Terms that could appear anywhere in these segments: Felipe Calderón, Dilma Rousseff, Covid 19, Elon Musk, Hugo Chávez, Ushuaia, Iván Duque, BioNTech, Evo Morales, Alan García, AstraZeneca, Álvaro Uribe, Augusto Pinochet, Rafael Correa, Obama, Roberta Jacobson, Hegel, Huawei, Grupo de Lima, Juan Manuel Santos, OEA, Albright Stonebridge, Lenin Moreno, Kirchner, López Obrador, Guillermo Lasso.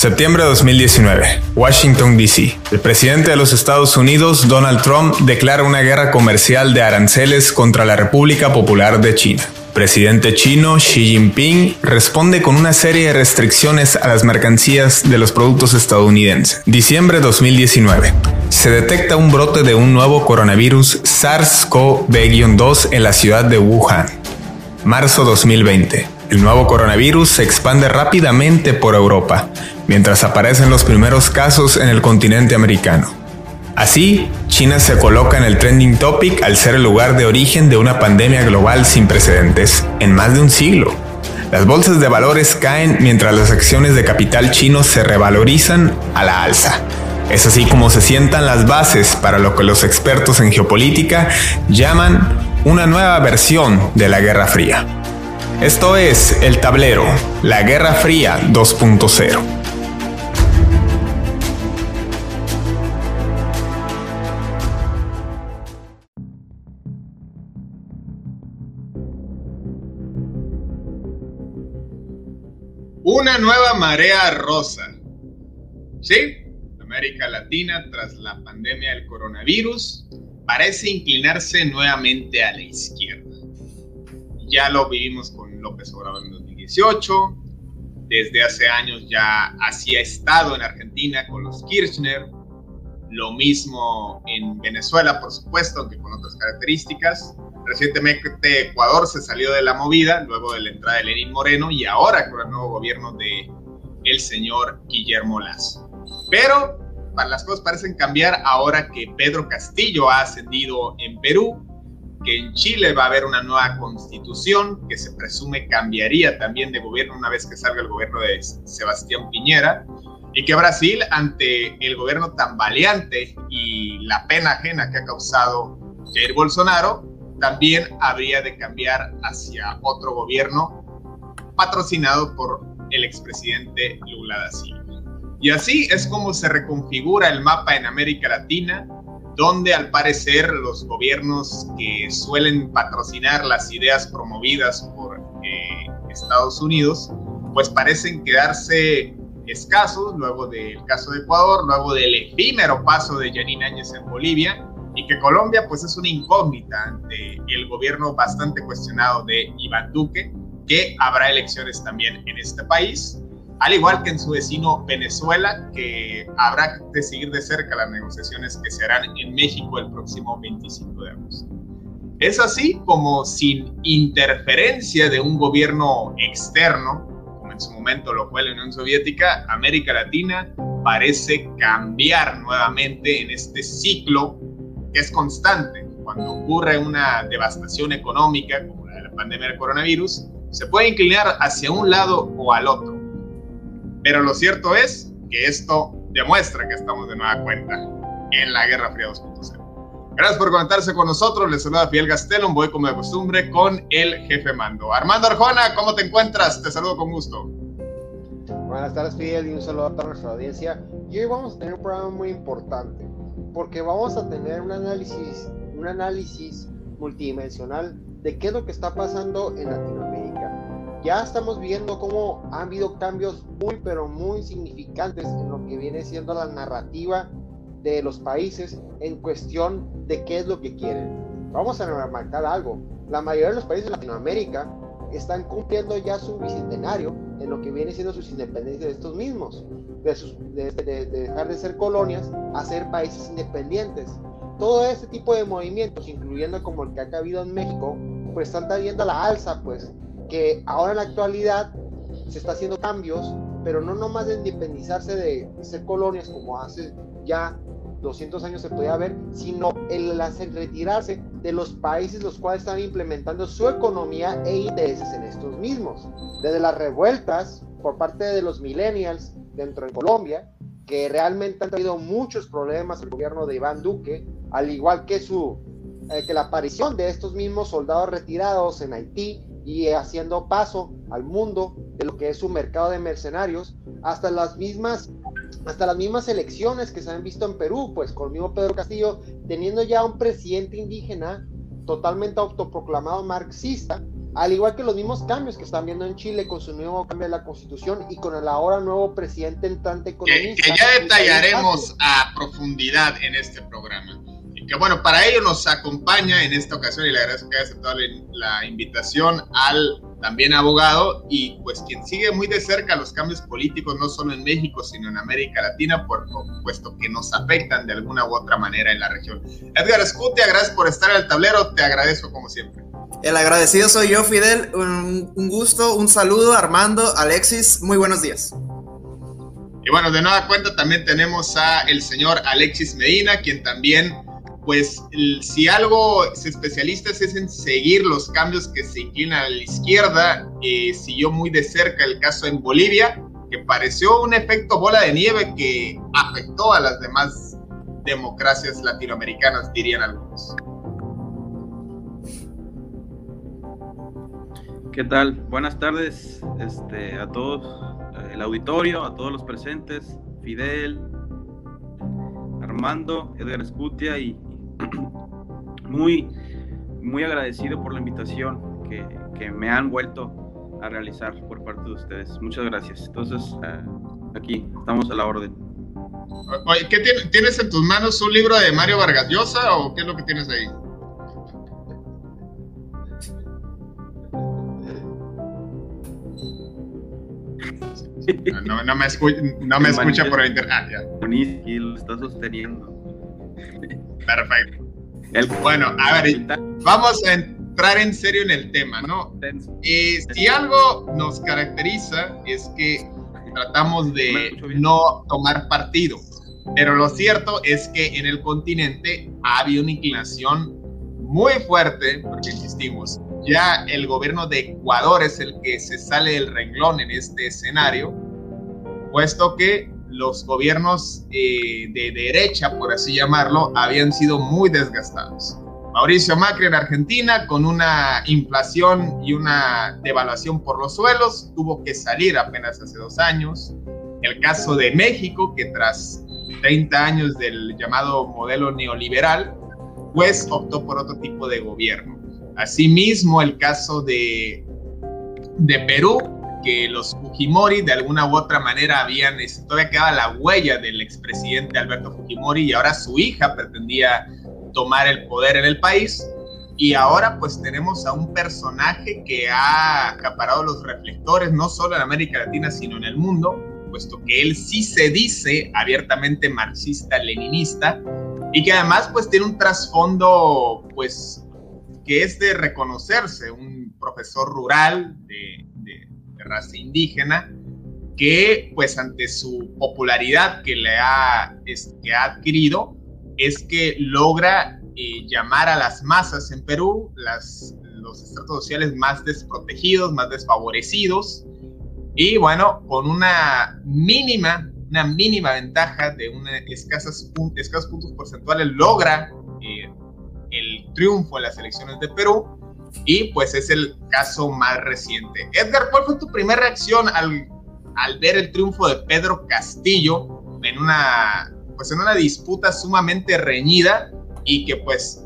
Septiembre de 2019, Washington, D.C. El presidente de los Estados Unidos, Donald Trump, declara una guerra comercial de aranceles contra la República Popular de China. El presidente chino, Xi Jinping, responde con una serie de restricciones a las mercancías de los productos estadounidenses. Diciembre de 2019. Se detecta un brote de un nuevo coronavirus SARS-CoV-2 en la ciudad de Wuhan. Marzo 2020. El nuevo coronavirus se expande rápidamente por Europa, mientras aparecen los primeros casos en el continente americano. Así, China se coloca en el trending topic al ser el lugar de origen de una pandemia global sin precedentes en más de un siglo. Las bolsas de valores caen mientras las acciones de capital chino se revalorizan a la alza. Es así como se sientan las bases para lo que los expertos en geopolítica llaman una nueva versión de la Guerra Fría. Esto es El Tablero, la Guerra Fría 2.0. Una nueva marea rosa. Sí, América Latina, tras la pandemia del coronavirus, parece inclinarse nuevamente a la izquierda. Ya lo vivimos con López Obrador en 2018, desde hace años ya así ha estado en Argentina con los Kirchner, lo mismo en Venezuela, por supuesto, aunque con otras características. Recientemente Ecuador se salió de la movida luego de la entrada de Lenin Moreno y ahora con el nuevo gobierno del señor Guillermo Lasso. Pero las cosas parecen cambiar ahora que Pedro Castillo ha ascendido en Perú, que en Chile va a haber una nueva constitución que se presume cambiaría también de gobierno una vez que salga el gobierno de Sebastián Piñera, y que Brasil, ante el gobierno tambaleante y la pena ajena que ha causado Jair Bolsonaro, también habría de cambiar hacia otro gobierno patrocinado por el expresidente Lula da Silva. Y así es como se reconfigura el mapa en América Latina, donde al parecer los gobiernos que suelen patrocinar las ideas promovidas por Estados Unidos, pues parecen quedarse escasos luego del caso de Ecuador, luego del efímero paso de Jeanine Áñez en Bolivia, y que Colombia pues es una incógnita ante el gobierno bastante cuestionado de Iván Duque, que habrá elecciones también en este país, al igual que en su vecino Venezuela, que habrá que seguir de cerca las negociaciones que se harán en México el próximo 25 de agosto. Es así como, sin interferencia de un gobierno externo, como en su momento lo fue la Unión Soviética, América Latina parece cambiar nuevamente en este ciclo que es constante. Cuando ocurre una devastación económica, como la de la pandemia del coronavirus, se puede inclinar hacia un lado o al otro. Pero lo cierto es que esto demuestra que estamos de nueva cuenta en la Guerra Fría 2.0. Gracias por conectarse con nosotros. Les saluda Fidel Gastelum. Voy como de costumbre con el jefe mando. Armando Arjona, ¿cómo te encuentras? Te saludo con gusto. Buenas tardes, Fidel, y un saludo a toda nuestra audiencia. Y hoy vamos a tener un programa muy importante, porque vamos a tener un análisis multidimensional de qué es lo que está pasando en Latinoamérica. Ya estamos viendo cómo han habido cambios muy, pero muy significantes en lo que viene siendo la narrativa de los países en cuestión de qué es lo que quieren. Vamos a remarcar algo. La mayoría de los países de Latinoamérica están cumpliendo ya su bicentenario en lo que viene siendo sus independencias de estos mismos, de dejar de ser colonias a ser países independientes. Todo este tipo de movimientos, incluyendo como el que ha habido en México, pues están trayendo a la alza, pues, que ahora en la actualidad se está haciendo cambios, pero no nomás de independizarse de ser colonias como hace ya 200 años se podía ver, sino el retirarse de los países los cuales están implementando su economía e intereses en estos mismos. Desde las revueltas por parte de los millennials dentro de Colombia, que realmente han traído muchos problemas al gobierno de Iván Duque, al igual que la aparición de estos mismos soldados retirados en Haití, y haciendo paso al mundo de lo que es su mercado de mercenarios, hasta las mismas elecciones que se han visto en Perú, pues con el mismo Pedro Castillo teniendo ya un presidente indígena totalmente autoproclamado marxista, Al igual que los mismos cambios que están viendo en Chile con su nuevo cambio de la Constitución y con el ahora nuevo presidente entrante economista. Que ya detallaremos a profundidad en este programa. Y que bueno, para ello nos acompaña en esta ocasión, y le agradezco que haya aceptado la invitación, al también abogado y pues quien sigue muy de cerca los cambios políticos, no solo en México, sino en América Latina, puesto que nos afectan de alguna u otra manera en la región. Edgar Escutia, gracias por estar en el tablero, te agradezco como siempre. El agradecido soy yo, Fidel, un gusto, un saludo, Armando, Alexis, muy buenos días. Y bueno, de nueva cuenta también tenemos a el señor Alexis Medina, quien también... Pues si algo se especializa es en seguir los cambios que se inclinan a la izquierda. Siguió muy de cerca el caso en Bolivia, que pareció un efecto bola de nieve que afectó a las demás democracias latinoamericanas, dirían algunos. ¿Qué tal? Buenas tardes a todos, el auditorio, a todos los presentes, Fidel, Armando, Edgar Escutia, y muy, muy agradecido por la invitación que me han vuelto a realizar por parte de ustedes. Muchas gracias. Entonces, aquí estamos a la orden. Oye, ¿qué tienes en tus manos? ¿Un libro de Mario Vargas Llosa o qué es lo que tienes ahí? No me escucha por el internet. Y lo está sosteniendo. Perfecto. Bueno, a ver, vamos a entrar en serio en el tema, ¿no? Si algo nos caracteriza es que tratamos de no tomar partido, pero lo cierto es que en el continente había una inclinación muy fuerte, porque insistimos, ya el gobierno de Ecuador es el que se sale del renglón en este escenario, puesto que los gobiernos de derecha, por así llamarlo, habían sido muy desgastados. Mauricio Macri en Argentina, con una inflación y una devaluación por los suelos, tuvo que salir apenas hace 2 años. El caso de México, que tras 30 años del llamado modelo neoliberal, pues optó por otro tipo de gobierno. Asimismo, el caso de Perú, que los Fujimori de alguna u otra manera todavía quedaba la huella del expresidente Alberto Fujimori, y ahora su hija pretendía tomar el poder en el país, y ahora pues tenemos a un personaje que ha acaparado los reflectores no solo en América Latina sino en el mundo, puesto que él sí se dice abiertamente marxista-leninista, y que además pues tiene un trasfondo pues que es de reconocerse, un profesor rural de raza indígena, que pues ante su popularidad que ha adquirido, es que logra llamar a las masas en Perú, los estratos sociales más desprotegidos, más desfavorecidos, y bueno, con una mínima ventaja de escasos puntos porcentuales logra el triunfo en las elecciones de Perú, y pues es el caso más reciente. Edgar, ¿cuál fue tu primera reacción al ver el triunfo de Pedro Castillo en una disputa sumamente reñida, y que pues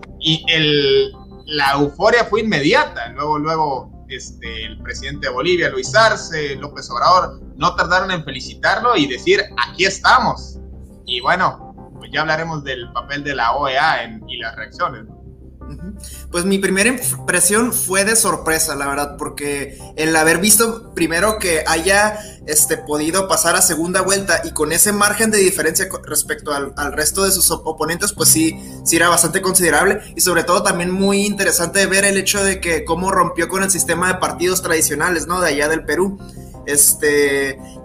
la euforia fue inmediata? Luego el presidente de Bolivia, Luis Arce, López Obrador, no tardaron en felicitarlo y decir, aquí estamos. Y bueno, pues ya hablaremos del papel de la OEA y las reacciones, ¿no? Pues mi primera impresión fue de sorpresa, la verdad, porque el haber visto primero que haya podido pasar a segunda vuelta y con ese margen de diferencia respecto al resto de sus oponentes, pues sí era bastante considerable, y sobre todo también muy interesante ver el hecho de que cómo rompió con el sistema de partidos tradicionales, ¿no? De allá del Perú.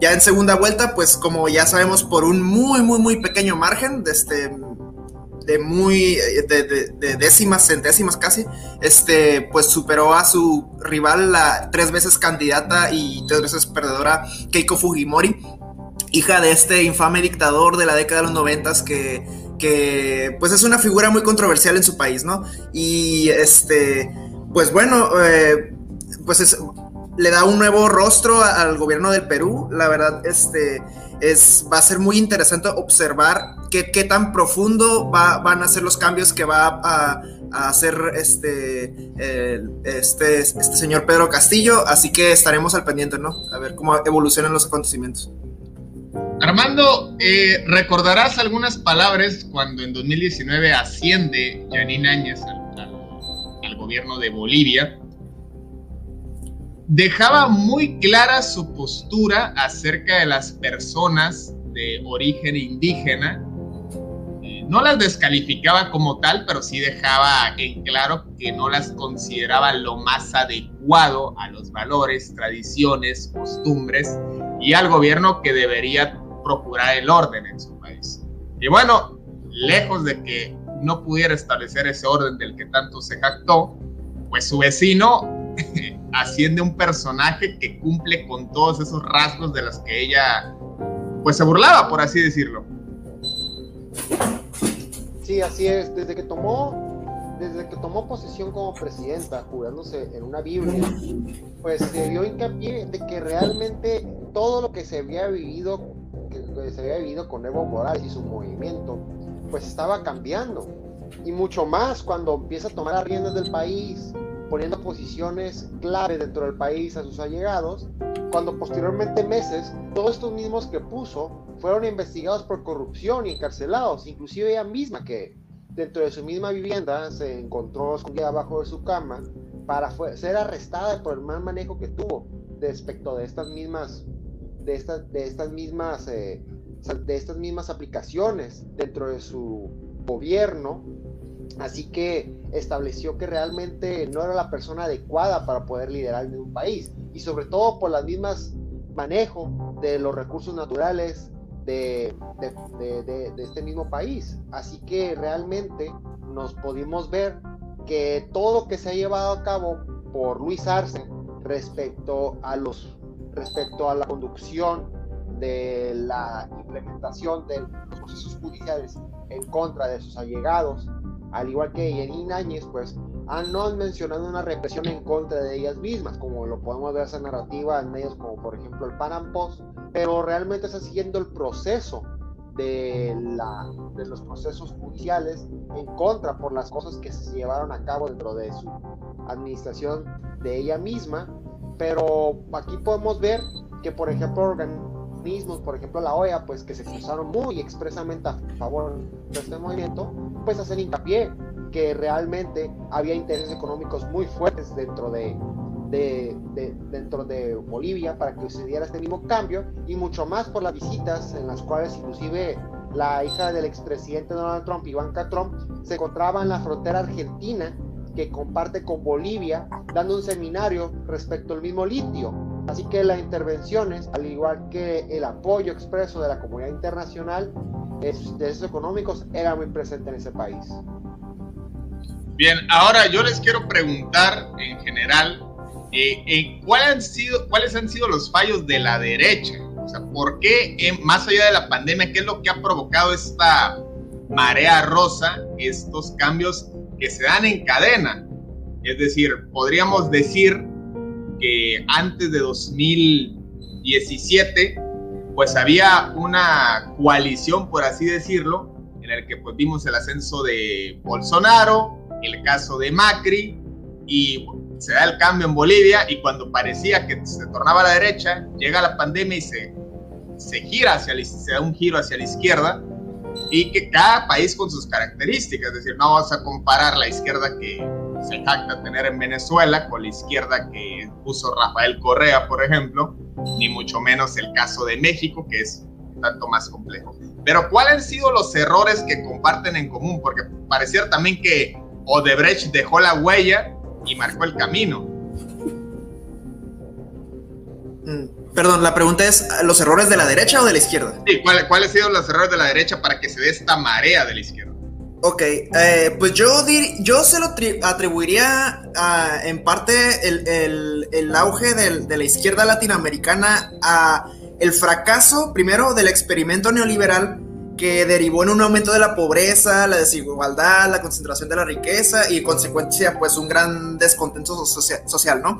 Ya en segunda vuelta, pues como ya sabemos, por un muy, muy, muy pequeño margen de décimas, centésimas casi, pues superó a su rival, la 3 veces candidata y 3 veces perdedora Keiko Fujimori, hija de este infame dictador de la década de los 90s que pues es una figura muy controversial en su país, ¿no? Y pues bueno, pues le da un nuevo rostro al gobierno del Perú. La verdad, va a ser muy interesante observar qué tan profundo van a ser los cambios que va a a hacer este señor Pedro Castillo, así que estaremos al pendiente, ¿no? A ver cómo evolucionan los acontecimientos. Armando, recordarás algunas palabras cuando en 2019 asciende Jeanine Áñez al gobierno de Bolivia. Dejaba muy clara su postura acerca de las personas de origen indígena. No las descalificaba como tal, pero sí dejaba en claro que no las consideraba lo más adecuado a los valores, tradiciones, costumbres y al gobierno que debería procurar el orden en su país. Y bueno, lejos de que no pudiera establecer ese orden del que tanto se jactó, pues su vecino asciende un personaje que cumple con todos esos rasgos de los que ella pues se burlaba, por así decirlo. Sí, así es, desde que tomó posesión como presidenta, jugándose en una Biblia, pues se dio hincapié de que realmente todo lo que se había vivido con Evo Morales y su movimiento, pues estaba cambiando, y mucho más cuando empieza a tomar las riendas del país, poniendo posiciones clave dentro del país a sus allegados, cuando posteriormente meses, todos estos mismos que puso fueron investigados por corrupción y encarcelados, inclusive ella misma, que dentro de su misma vivienda se encontró escondida abajo de su cama para ser arrestada por el mal manejo que tuvo respecto de estas mismas aplicaciones dentro de su gobierno. Así que estableció que realmente no era la persona adecuada para poder liderar un país, y sobre todo por las mismas manejo de los recursos naturales de este mismo país. Así que realmente nos pudimos ver que todo lo que se ha llevado a cabo por Luis Arce respecto a la conducción de la implementación de los procesos judiciales en contra de sus allegados, al igual que Jeanine Áñez, pues no han mencionado una represión en contra de ellas mismas, como lo podemos ver esa narrativa en medios como por ejemplo el Pan Am Post, pero realmente está siguiendo el proceso de los procesos judiciales en contra por las cosas que se llevaron a cabo dentro de su administración de ella misma. Pero aquí podemos ver que por ejemplo organismos, por ejemplo la OEA, pues que se expresaron muy expresamente a favor de este movimiento, pues hacen hincapié que realmente había intereses económicos muy fuertes dentro de Bolivia para que sucediera este mismo cambio, y mucho más por las visitas en las cuales inclusive la hija del expresidente Donald Trump, Ivanka Trump, se encontraba en la frontera argentina que comparte con Bolivia, dando un seminario respecto al mismo litio. Así que las intervenciones, al igual que el apoyo expreso de la comunidad internacional, intereses económicos era muy presente en ese país. Bien, ahora yo les quiero preguntar en general, ¿cuáles han sido los fallos de la derecha? O sea, ¿por qué, más allá de la pandemia, qué es lo que ha provocado esta marea rosa, estos cambios que se dan en cadena? Es decir, podríamos decir que antes de 2017, pues había una coalición, por así decirlo, en el que pues, vimos el ascenso de Bolsonaro, el caso de Macri, y se da el cambio en Bolivia, y cuando parecía que se tornaba a la derecha, llega la pandemia y se da un giro hacia la izquierda, y que cada país con sus características, es decir, no vas a comparar la izquierda que se jacta tener en Venezuela con la izquierda que puso Rafael Correa, por ejemplo, ni mucho menos el caso de México, que es un tanto más complejo. Pero ¿cuáles han sido los errores que comparten en común? Porque parecía también que Odebrecht dejó la huella y marcó el camino. Perdón, la pregunta es, ¿los errores de la derecha o de la izquierda? Sí, ¿cuáles han sido los errores de la derecha para que se dé esta marea de la izquierda? Ok, pues yo se lo atribuiría en parte el auge de la izquierda latinoamericana a el fracaso, primero, del experimento neoliberal que derivó en un aumento de la pobreza, la desigualdad, la concentración de la riqueza y, en consecuencia, pues un gran descontento social, ¿no?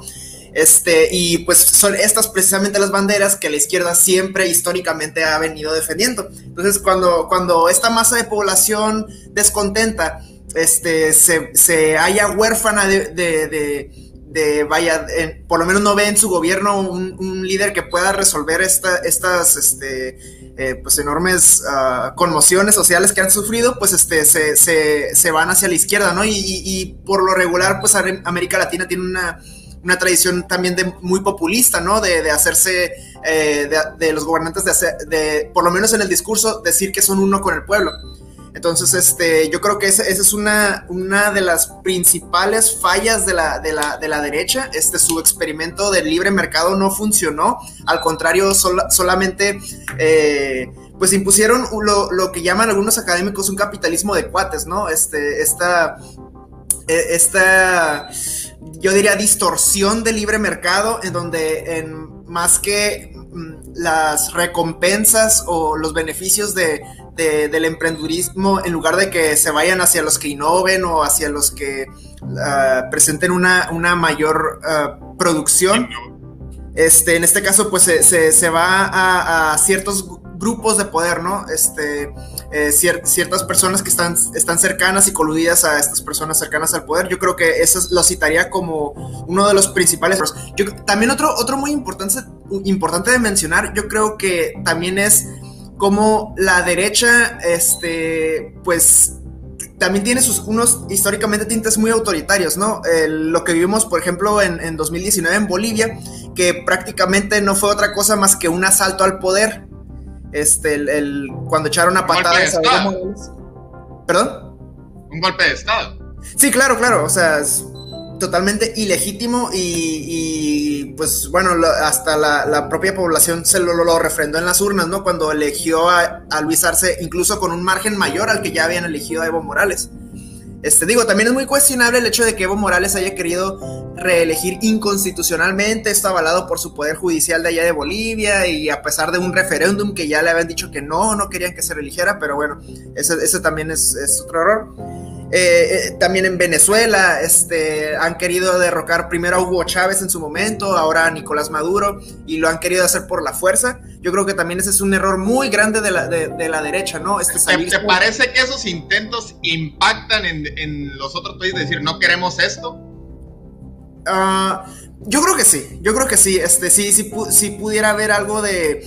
Y pues son estas precisamente las banderas que la izquierda siempre históricamente ha venido defendiendo. Entonces, cuando esta masa de población descontenta se halla huérfana de por lo menos no ve en su gobierno un líder que pueda resolver estas enormes conmociones sociales que han sufrido, pues se van hacia la izquierda, ¿no? Y por lo regular, pues América Latina tiene una tradición también muy populista, ¿no? De hacerse, de los gobernantes, por lo menos en el discurso, decir que son uno con el pueblo. Entonces, yo creo que esa es una de las principales fallas de la derecha. Su experimento del libre mercado no funcionó. Al contrario, solamente pues impusieron lo que llaman algunos académicos un capitalismo de cuates, ¿no? Esta yo diría distorsión del libre mercado, en donde más que las recompensas o los beneficios del emprendurismo, en lugar de que se vayan hacia los que innoven o hacia los que presenten una mayor producción, en este caso pues se va a ciertos grupos de poder, ¿no? Ciertas personas que están cercanas y coludidas a estas personas cercanas al poder. Yo creo que eso lo citaría como uno de los principales. También otro muy importante de mencionar, yo creo que también es como la derecha, pues también tiene unos históricamente tintes muy autoritarios, ¿no? Lo que vivimos, por ejemplo, en 2019 en Bolivia, que prácticamente no fue otra cosa más que un asalto al poder. Cuando echaron una patada de Jair Morales. ¿Perdón? Un golpe de estado. Sí, claro, o sea, es totalmente ilegítimo y pues bueno, hasta la propia población se lo refrendó en las urnas, ¿no? Cuando eligió a Luis Arce, incluso con un margen mayor al que ya habían elegido a Evo Morales. Digo, también es muy cuestionable el hecho de que Evo Morales haya querido reelegir inconstitucionalmente. Está avalado por su poder judicial de allá de Bolivia, y a pesar de un referéndum que ya le habían dicho que no querían que se reeligiera, pero bueno, ese también es otro error. También en Venezuela han querido derrocar primero a Hugo Chávez en su momento, ahora a Nicolás Maduro, y lo han querido hacer por la fuerza. Yo creo que también ese es un error muy grande de la derecha, ¿no? ¿Te parece que esos intentos impactan en los otros países, decir no queremos esto? Yo creo que sí, sí pudiera haber algo de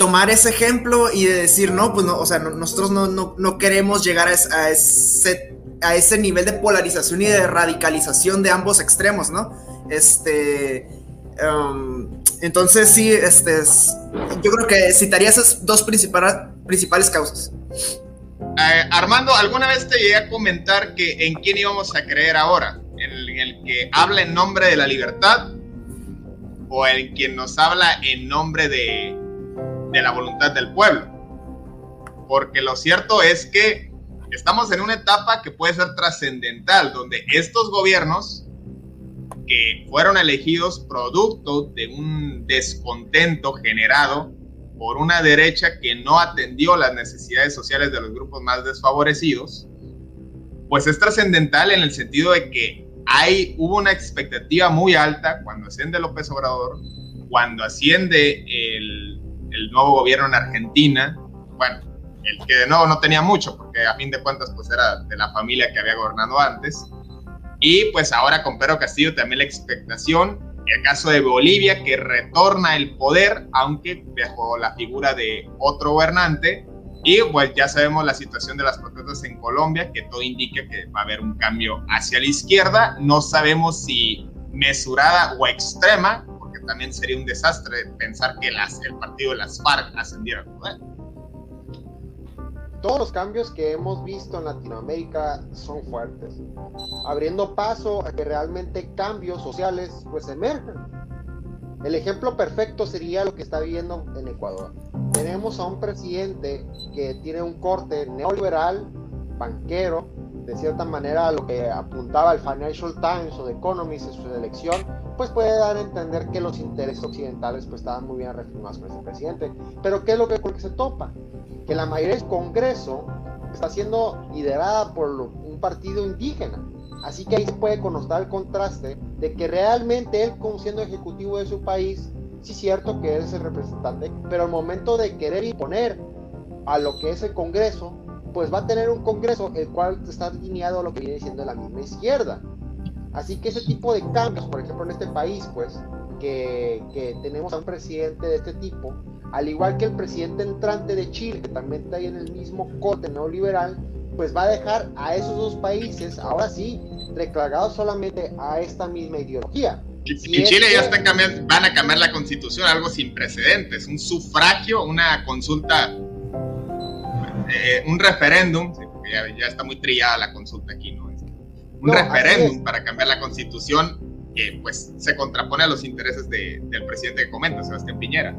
tomar ese ejemplo y de decir, no, pues no, o sea, nosotros no queremos llegar a ese nivel de polarización y de radicalización de ambos extremos, ¿no? Entonces sí, yo creo que citaría esas dos principales causas. Armando, ¿alguna vez te llegué a comentar que en quién íbamos a creer ahora? ¿En el que habla en nombre de la libertad, o el quien nos habla en nombre de la voluntad del pueblo? Porque lo cierto es que estamos en una etapa que puede ser trascendental, donde estos gobiernos que fueron elegidos producto de un descontento generado por una derecha que no atendió las necesidades sociales de los grupos más desfavorecidos, pues es trascendental en el sentido de que hubo una expectativa muy alta cuando asciende López Obrador, cuando asciende el nuevo gobierno en Argentina, bueno, el que de nuevo no tenía mucho, porque a fin de cuentas pues era de la familia que había gobernado antes, y pues ahora con Pedro Castillo también la expectación, el caso de Bolivia que retorna el poder, aunque bajo la figura de otro gobernante, y pues ya sabemos la situación de las protestas en Colombia, que todo indica que va a haber un cambio hacia la izquierda. No sabemos si mesurada o extrema, porque también sería un desastre pensar que el partido de las FARC ascendiera al poder. Todos los cambios que hemos visto en Latinoamérica son fuertes, abriendo paso a que realmente cambios sociales pues emerjan. El ejemplo perfecto sería lo que está viviendo en Ecuador. Tenemos a un presidente que tiene un corte neoliberal, banquero, de cierta manera lo que apuntaba el Financial Times o The Economist en su elección, pues puede dar a entender que los intereses occidentales pues estaban muy bien refirmados con ese presidente. Pero ¿qué es lo que se topa? Que la mayoría del Congreso está siendo liderada por un partido indígena. Así que ahí se puede constatar el contraste de que realmente él, como siendo ejecutivo de su país, sí es cierto que es el representante, pero al momento de querer imponer a lo que es el Congreso, pues va a tener un congreso el cual está alineado a lo que viene siendo la misma izquierda. Así que ese tipo de cambios, por ejemplo en este país, pues que tenemos a un presidente de este tipo, al igual que el presidente entrante de Chile, que también está ahí en el mismo corte neoliberal, pues va a dejar a esos dos países, ahora sí, reclagados solamente a esta misma ideología. En Chile ya están cambiando, van a cambiar la constitución, algo sin precedentes, un sufragio, una consulta, un referéndum, ya está muy trillada la consulta aquí, ¿no? Un referéndum para cambiar la constitución que pues se contrapone a los intereses del presidente que comenta, Sebastián Piñera.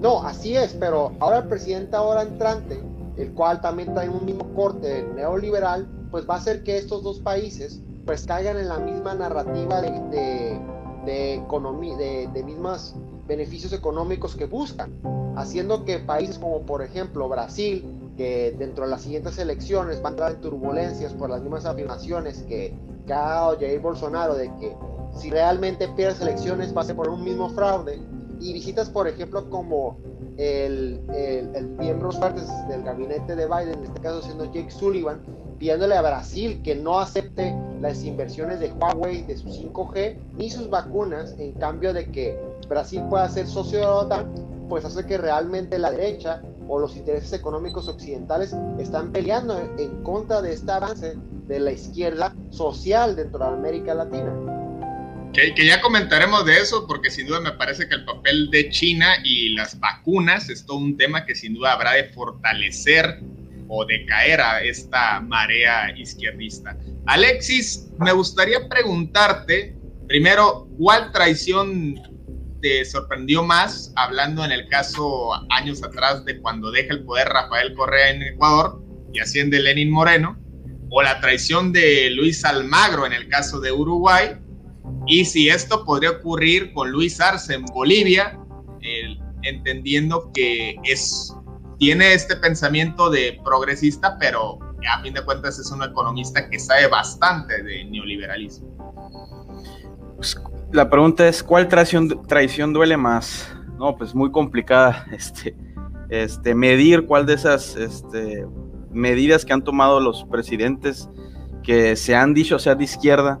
No, así es, pero ahora el presidente ahora entrante, el cual también trae un mismo corte neoliberal, pues va a hacer que estos dos países pues caigan en la misma narrativa de mismos beneficios económicos que buscan, haciendo que países como por ejemplo Brasil, que dentro de las siguientes elecciones va a entrar en turbulencias por las mismas afirmaciones que ha dado Jair Bolsonaro, de que si realmente pierdes elecciones va a ser por un mismo fraude, y visitas por ejemplo como el miembro fuerte del gabinete de Biden, en este caso siendo Jake Sullivan, pidiéndole a Brasil que no acepte las inversiones de Huawei, de su 5G ni sus vacunas, en cambio de que Brasil pueda ser socio de la OTAN, pues hace que realmente la derecha o los intereses económicos occidentales están peleando en contra de este avance de la izquierda social dentro de América Latina. Que ya comentaremos de eso, porque sin duda me parece que el papel de China y las vacunas es todo un tema que sin duda habrá de fortalecer o de caer a esta marea izquierdista. Alexis, me gustaría preguntarte, primero, ¿cuál traición te sorprendió más? Hablando en el caso años atrás de cuando deja el poder Rafael Correa en Ecuador y asciende Lenin Moreno, o la traición de Luis Almagro en el caso de Uruguay, y si esto podría ocurrir con Luis Arce en Bolivia, entendiendo que tiene este pensamiento de progresista, pero a fin de cuentas es un economista que sabe bastante de neoliberalismo. Pues, la pregunta es, ¿cuál traición duele más? No, pues muy complicada medir cuál de esas medidas que han tomado los presidentes que se han dicho sea de izquierda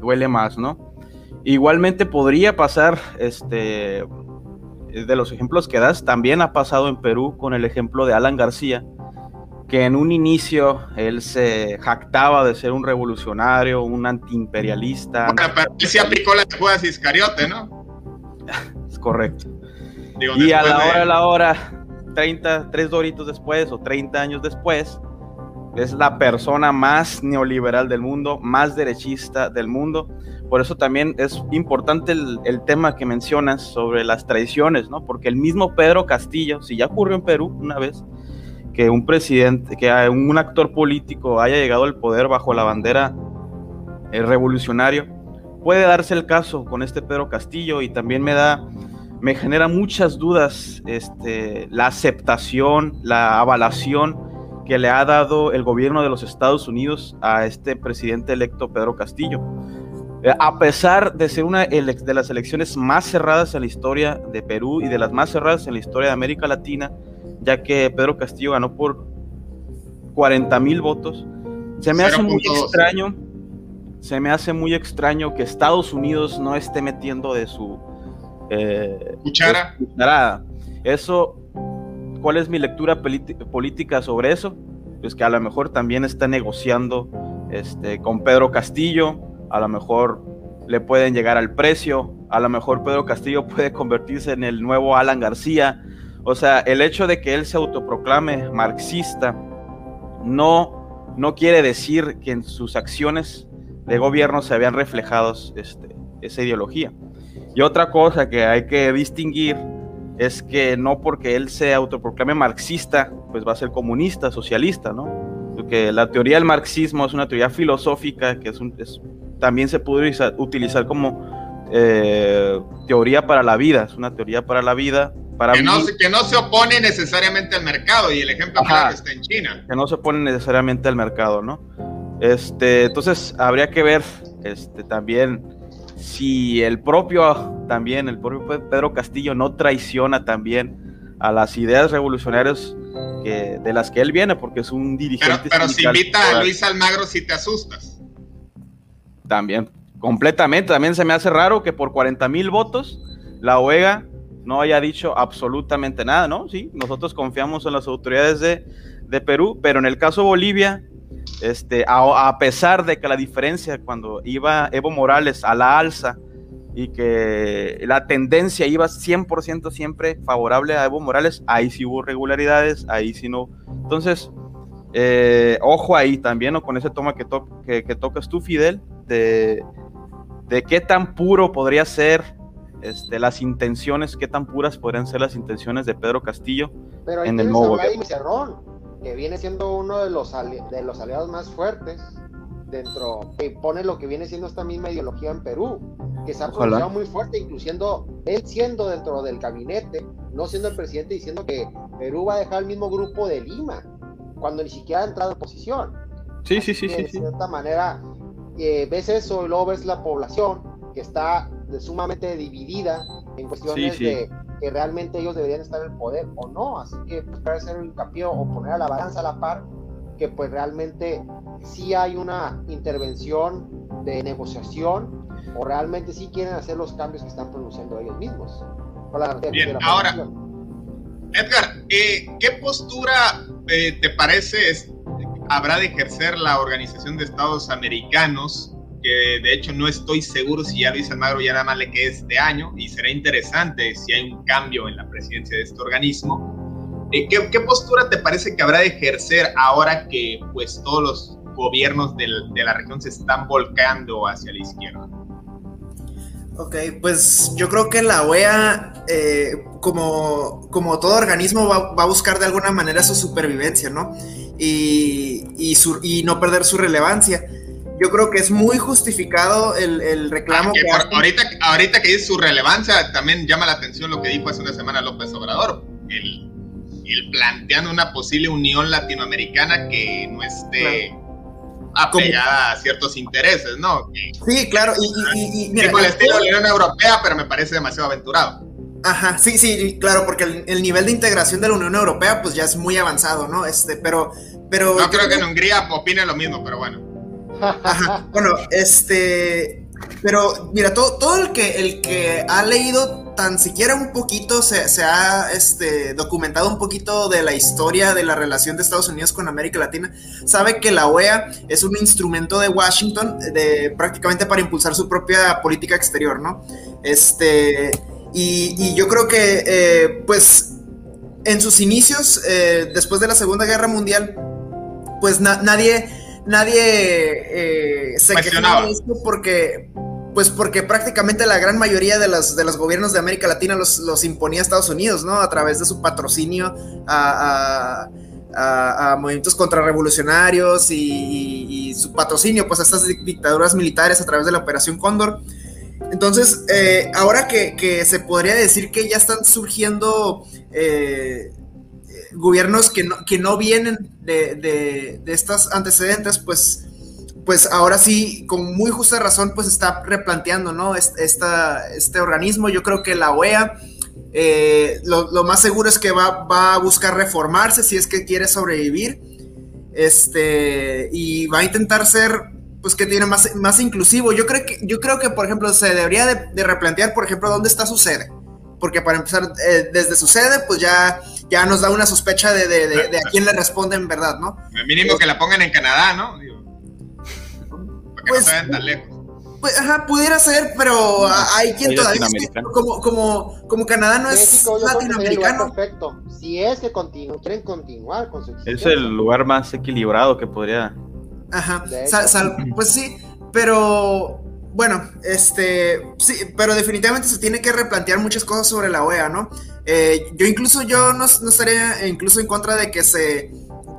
duele más, ¿no? Igualmente podría pasar de los ejemplos que das, también ha pasado en Perú con el ejemplo de Alan García, que en un inicio él se jactaba de ser un revolucionario, un antiimperialista. Bueno, pero él sí aplicó las juegas de Iscariote, ¿no? Es correcto. Digo, y a la hora, 3 doritos después o 30 años después, es la persona más neoliberal del mundo, más derechista del mundo. Por eso también es importante el tema que mencionas sobre las traiciones, ¿no? Porque el mismo Pedro Castillo, si ya ocurrió en Perú una vez, que un presidente, que un actor político haya llegado al poder bajo la bandera revolucionario, puede darse el caso con este Pedro Castillo, y también me genera muchas dudas la aceptación, la avalación que le ha dado el gobierno de los Estados Unidos a este presidente electo Pedro Castillo. A pesar de ser una de las elecciones más cerradas en la historia de Perú y de las más cerradas en la historia de América Latina, ya que Pedro Castillo ganó por 40,000 votos, se me hace muy extraño que Estados Unidos no esté metiendo de su cucharada. Eso, ¿cuál es mi lectura política sobre eso? Pues que a lo mejor también está negociando con Pedro Castillo, a lo mejor le pueden llegar al precio, a lo mejor Pedro Castillo puede convertirse en el nuevo Alan García. O sea, el hecho de que él se autoproclame marxista no quiere decir que en sus acciones de gobierno se habían reflejado esa ideología. Y otra cosa que hay que distinguir es que no porque él se autoproclame marxista, pues va a ser comunista, socialista, ¿no? Porque la teoría del marxismo es una teoría filosófica que también se puede utilizar como teoría para la vida, es una teoría para la vida. Que no se opone necesariamente al mercado, y el ejemplo claro está en China. Que no se opone necesariamente al mercado, ¿no? Entonces habría que ver también si el propio Pedro Castillo no traiciona también a las ideas revolucionarias que, de las que él viene, porque es un dirigente. Pero si invita a Luis Almagro, si te asustas. También, completamente. También se me hace raro que por 40,000 votos la OEA no haya dicho absolutamente nada, ¿no? Sí, nosotros confiamos en las autoridades de Perú, pero en el caso de Bolivia, a pesar de que la diferencia cuando iba Evo Morales a la alza y que la tendencia iba 100% siempre favorable a Evo Morales, ahí sí hubo irregularidades, ahí sí no. Entonces, ojo ahí también, ¿no?, con ese tema que tocas tú, Fidel, de qué tan puro podría ser las intenciones, qué tan puras podrían ser las intenciones de Pedro Castillo en el nuevo gobierno, que viene siendo uno de los aliados más fuertes dentro, que pone lo que viene siendo esta misma ideología en Perú, que se ha pronunciado muy fuerte, incluyendo él siendo dentro del gabinete, no siendo el presidente, diciendo que Perú va a dejar el mismo grupo de Lima, cuando ni siquiera ha entrado en oposición. Sí, así sí, sí, sí. De cierta manera, ves eso y luego ves la población que está sumamente dividida en cuestiones de que realmente ellos deberían estar en el poder o no, así que puede ser un hincapié o poner a la balanza a la par, que pues realmente sí hay una intervención de negociación o realmente sí quieren hacer los cambios que están produciendo ellos mismos. Bien, ahora Edgar, ¿qué postura te parece habrá de ejercer la Organización de Estados Americanos? Que de hecho no estoy seguro si ya Luis Almagro ya nada más le queda este año, y será interesante si hay un cambio en la presidencia de este organismo. ¿Qué postura te parece que habrá de ejercer ahora que pues todos los gobiernos de la región se están volcando hacia la izquierda? Ok, pues yo creo que la OEA, como todo organismo, va a buscar de alguna manera su supervivencia, ¿no? Y no perder su relevancia. Yo creo que es muy justificado el reclamo que hace. Ahorita que es su relevancia, también llama la atención lo que dijo hace una semana López Obrador, el planteando una posible unión latinoamericana que no esté apegada a ciertos intereses, ¿no? Sí, claro. Mira, tipo el estilo de la Unión Europea, pero me parece demasiado aventurado. Ajá, sí, claro, porque el nivel de integración de la Unión Europea pues ya es muy avanzado, ¿no? Pero no creo que en Hungría opine lo mismo, pero bueno. Ajá. Bueno, pero mira, todo el que ha leído tan siquiera un poquito, se ha documentado un poquito de la historia de la relación de Estados Unidos con América Latina, sabe que la OEA es un instrumento de Washington prácticamente para impulsar su propia política exterior, ¿no? Y yo creo que pues en sus inicios, después de la Segunda Guerra Mundial, pues nadie se quejaba de esto porque prácticamente la gran mayoría de los gobiernos de América Latina los imponía a Estados Unidos, ¿no? A través de su patrocinio a movimientos contrarrevolucionarios y su patrocinio pues a estas dictaduras militares a través de la Operación Cóndor. Entonces, ahora que se podría decir que ya están surgiendo gobiernos que no vienen de estos antecedentes, pues ahora sí, con muy justa razón, pues está replanteando, ¿no?, este organismo. Yo creo que la OEA lo más seguro es que va a buscar reformarse si es que quiere sobrevivir, y va a intentar ser pues que tiene más inclusivo. Yo creo que por ejemplo se debería de replantear, por ejemplo, dónde está su sede, porque para empezar, desde su sede pues ya nos da una sospecha de a quién le responden, ¿verdad? ¿No? El mínimo que la pongan en Canadá, ¿no? Digo, para que pues, no se vayan tan lejos. Pues, ajá, pudiera ser, pero hay quien todavía como Canadá no México, es latinoamericano. Perfecto. Si es que quieren continuar con su existencia. Es el lugar más equilibrado que podría. Ajá. Pues sí, pero bueno, sí, pero definitivamente se tiene que replantear muchas cosas sobre la OEA, ¿no? Yo no estaría incluso en contra de que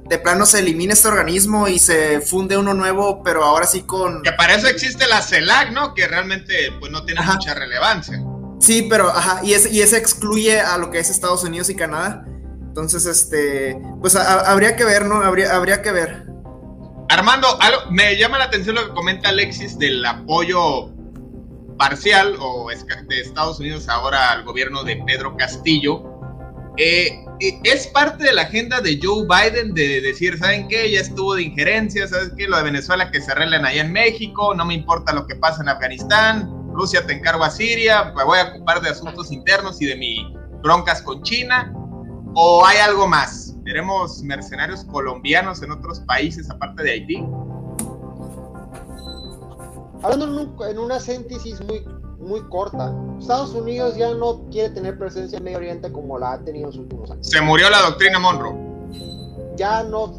de plano se elimine este organismo y se funde uno nuevo, pero ahora sí con... Que para eso existe la CELAC, ¿no? Que realmente pues no tiene mucha relevancia. Sí, pero y ese excluye a lo que es Estados Unidos y Canadá. Entonces, pues habría que ver, ¿no? Habría que ver. Armando, me llama la atención lo que comenta Alexis del apoyo parcial de Estados Unidos ahora al gobierno de Pedro Castillo. es parte de la agenda de Joe Biden de decir, ¿saben qué? Ya estuvo de injerencia, ¿sabes qué? Lo de Venezuela que se arreglen allá en México, no me importa lo que pasa en Afganistán, Rusia te encargo a Siria, me voy a ocupar de asuntos internos y de mis broncas con China, ¿o hay algo más? ¿Veremos mercenarios colombianos en otros países aparte de Haití? Hablando en una síntesis muy corta, Estados Unidos ya no quiere tener presencia en Medio Oriente como la ha tenido en sus últimos años. Se murió la doctrina Monroe. Ya no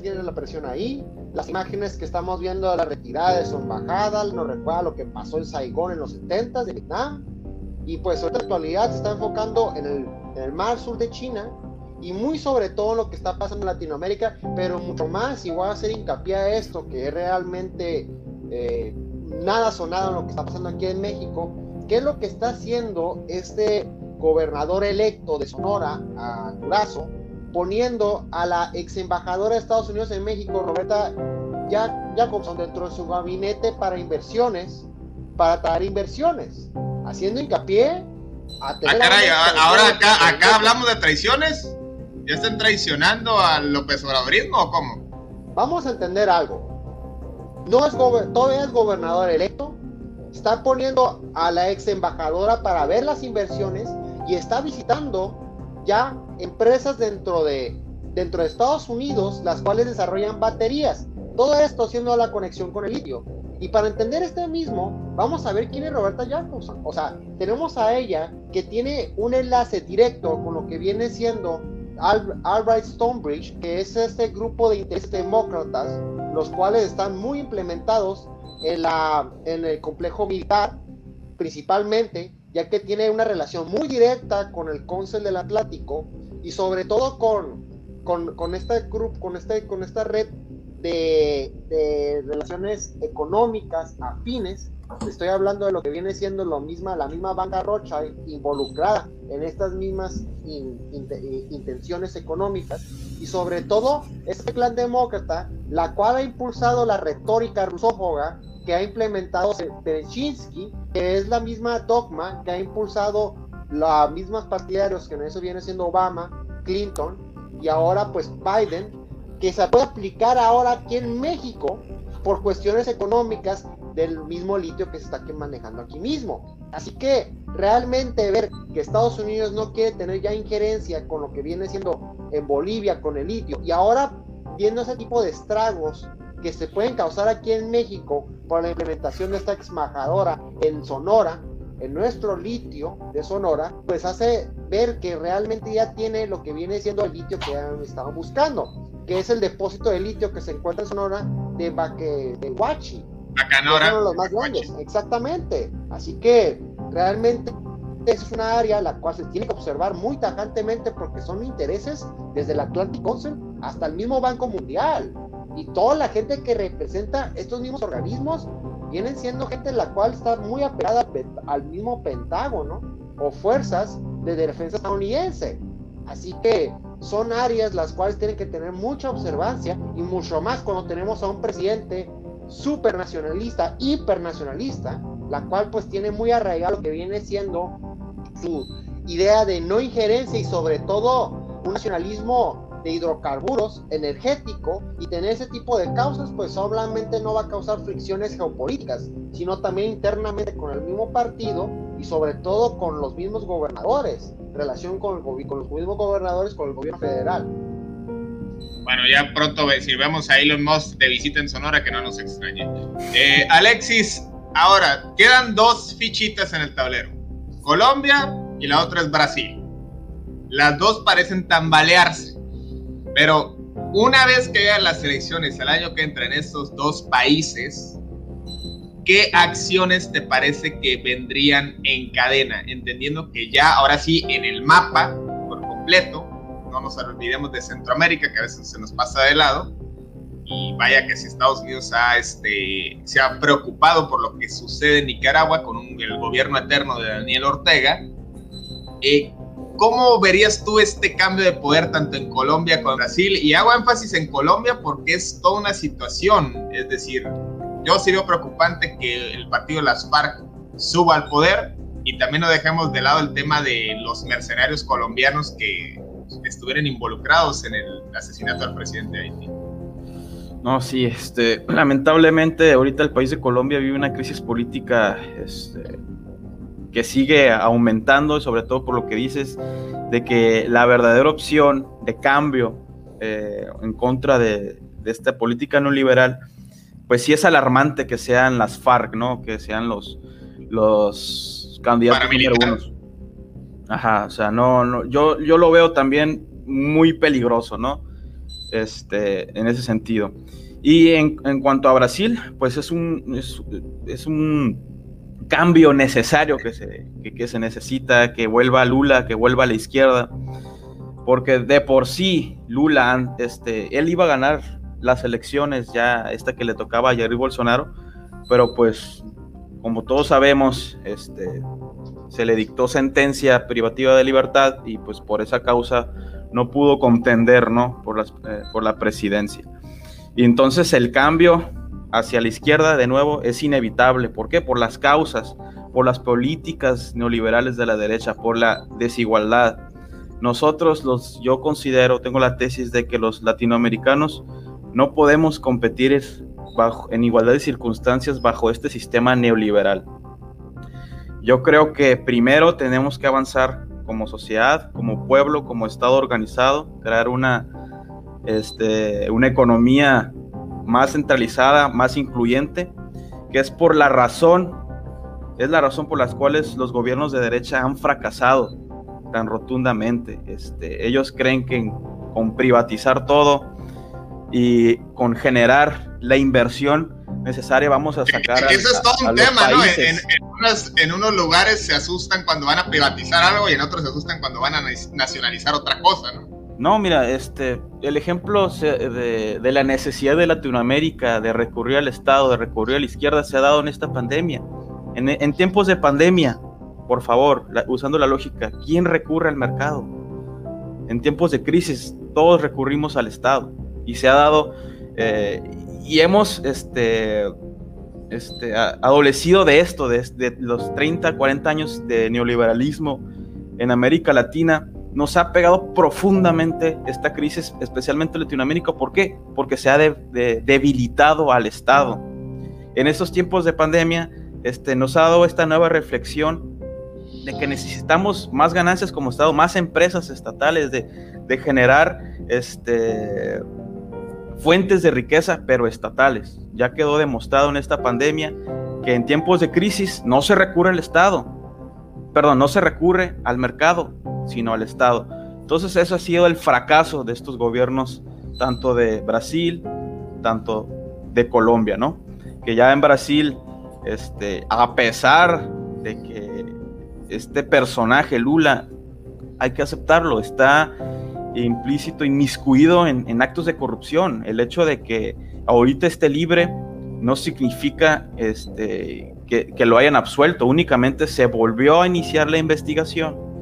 tiene la presión ahí. Las imágenes que estamos viendo de la retirada son bajadas, nos recuerda lo que pasó en Saigón en los 70s de Vietnam. Y pues ahorita en la actualidad se está enfocando en el mar sur de China y muy sobre todo lo que está pasando en Latinoamérica, pero mucho más, y voy a hacer hincapié a esto, que es realmente nada sonado en lo que está pasando aquí en México. ¿Qué es lo que está haciendo este gobernador electo de Sonora, a Durazo, poniendo a la ex embajadora de Estados Unidos en México, Roberta Jacobson, dentro de su gabinete para inversiones, para traer inversiones, haciendo hincapié a tener... Ah, caray, ahora acá hablamos de traiciones. ¿Ya están traicionando al López Obradorismo o cómo? Vamos a entender algo. No es todavía es gobernador electo, está poniendo a la ex embajadora para ver las inversiones y está visitando ya empresas dentro de Estados Unidos, las cuales desarrollan baterías. Todo esto haciendo la conexión con el litio. Y para entender este mismo, vamos a ver quién es Roberta Jacobson. O sea, tenemos a ella que tiene un enlace directo con lo que viene siendo Albright Stonebridge, que es este grupo de intereses demócratas, los cuales están muy implementados en el complejo militar, principalmente, ya que tiene una relación muy directa con el cónsul del Atlántico y sobre todo con esta red de relaciones económicas afines. Estoy hablando de lo que viene siendo la misma banca Rocha involucrada en estas mismas intenciones económicas, y sobre todo este clan demócrata, la cual ha impulsado la retórica rusófoba que ha implementado Berechinsky, que es la misma dogma que ha impulsado las mismas partidarios, que en eso viene siendo Obama, Clinton y ahora pues Biden, que se puede aplicar ahora aquí en México por cuestiones económicas del mismo litio que se está aquí manejando aquí mismo. Así que realmente ver que Estados Unidos no quiere tener ya injerencia con lo que viene siendo en Bolivia con el litio, y ahora viendo ese tipo de estragos que se pueden causar aquí en México por la implementación de esta ex embajadora en Sonora, en nuestro litio de Sonora, pues hace ver que realmente ya tiene lo que viene siendo el litio que han estado buscando, que es el depósito de litio que se encuentra en Sonora de Huachi. Bacanora. Es uno de los más grandes, exactamente. Así que realmente esa es una área la cual se tiene que observar muy tajantemente, porque son intereses desde el Atlantic Council hasta el mismo Banco Mundial, y toda la gente que representa estos mismos organismos vienen siendo gente la cual está muy apegada al mismo Pentágono o fuerzas de defensa estadounidense. Así que son áreas las cuales tienen que tener mucha observancia, y mucho más cuando tenemos a un presidente supernacionalista, hipernacionalista, la cual pues tiene muy arraigado lo que viene siendo su idea de no injerencia y sobre todo un nacionalismo de hidrocarburos energético, y tener ese tipo de causas pues solamente no va a causar fricciones geopolíticas, sino también internamente con el mismo partido y sobre todo con los mismos gobernadores, relación con los mismos gobernadores, con el gobierno federal. Bueno, ya pronto si vemos a Elon Musk de visita en Sonora, que no nos extrañe. Alexis, ahora quedan dos fichitas en el tablero, Colombia y la otra es Brasil. Las dos parecen tambalearse, pero una vez que llegan las elecciones el año que entra en estos dos países, ¿qué acciones te parece que vendrían en cadena? Entendiendo que ya ahora sí en el mapa por completo, no nos olvidemos de Centroamérica, que a veces se nos pasa de lado, y vaya que si Estados Unidos se ha preocupado por lo que sucede en Nicaragua con el gobierno eterno de Daniel Ortega. ¿Cómo verías tú este cambio de poder tanto en Colombia como en Brasil? Y hago énfasis en Colombia porque es toda una situación, es decir, yo sí veo preocupante que el partido de las FARC suba al poder, y también no dejemos de lado el tema de los mercenarios colombianos que estuvieran involucrados en el asesinato al presidente de Haití. No, sí, lamentablemente ahorita el país de Colombia vive una crisis política que sigue aumentando, sobre todo por lo que dices, de que la verdadera opción de cambio en contra de esta política neoliberal, pues sí es alarmante que sean las FARC, ¿no? Que sean los candidatos número uno. Ajá, o sea, no, yo lo veo también muy peligroso, ¿no? En ese sentido. Y en cuanto a Brasil, pues es un cambio necesario que se necesita, que vuelva Lula, que vuelva a la izquierda, porque de por sí Lula, él iba a ganar las elecciones ya esta que le tocaba a Jair Bolsonaro, pero pues como todos sabemos, se le dictó sentencia privativa de libertad y pues por esa causa no pudo contender, ¿no? Por la presidencia. Y entonces el cambio hacia la izquierda de nuevo es inevitable. ¿Por qué? Por las causas, por las políticas neoliberales de la derecha, por la desigualdad. Nosotros, yo considero, tengo la tesis de que los latinoamericanos no podemos competir en igualdad de circunstancias bajo este sistema neoliberal. Yo creo que primero tenemos que avanzar como sociedad, como pueblo, como estado organizado, crear una economía más centralizada, más incluyente, que es la razón por las cuales los gobiernos de derecha han fracasado tan rotundamente. Ellos creen que con privatizar todo y con generar la inversión necesaria vamos a sacar eso es todo un tema, ¿no? En unos lugares se asustan cuando van a privatizar algo y en otros se asustan cuando van a nacionalizar otra cosa, ¿no? No, mira, el ejemplo de la necesidad de Latinoamérica de recurrir al Estado, de recurrir a la izquierda, se ha dado en esta pandemia. En tiempos de pandemia, por favor, usando la lógica, ¿quién recurre al mercado? En tiempos de crisis, todos recurrimos al Estado. Y se ha dado, y hemos adolecido de esto, de los 30, 40 años de neoliberalismo en América Latina. Nos ha pegado profundamente esta crisis, especialmente en Latinoamérica. ¿Por qué? Porque se ha debilitado al Estado. En estos tiempos de pandemia, nos ha dado esta nueva reflexión de que necesitamos más ganancias como Estado, más empresas estatales, de generar fuentes de riqueza, pero estatales. Ya quedó demostrado en esta pandemia que en tiempos de crisis no se recurre al Estado, perdón, no se recurre al mercado, sino al Estado. Entonces eso ha sido el fracaso de estos gobiernos, tanto de Brasil, tanto de Colombia, ¿no? Que ya en Brasil, a pesar de que este personaje Lula, hay que aceptarlo, está implícito, inmiscuido en actos de corrupción. El hecho de que ahorita esté libre no significa que lo hayan absuelto, únicamente se volvió a iniciar la investigación.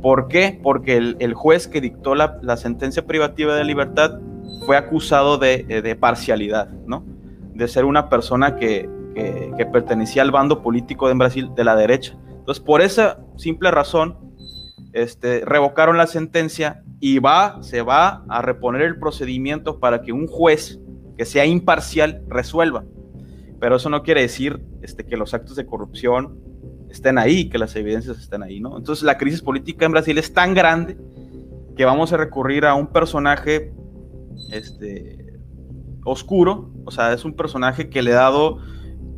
¿Por qué? Porque el juez que dictó la sentencia privativa de libertad fue acusado de parcialidad, ¿no? De ser una persona que pertenecía al bando político en Brasil de la derecha. Entonces, por esa simple razón, revocaron la sentencia y se va a reponer el procedimiento para que un juez que sea imparcial resuelva. Pero eso no quiere decir que los actos de corrupción estén ahí, que las evidencias estén ahí, ¿no? Entonces la crisis política en Brasil es tan grande que vamos a recurrir a un personaje oscuro, o sea, es un personaje que le ha dado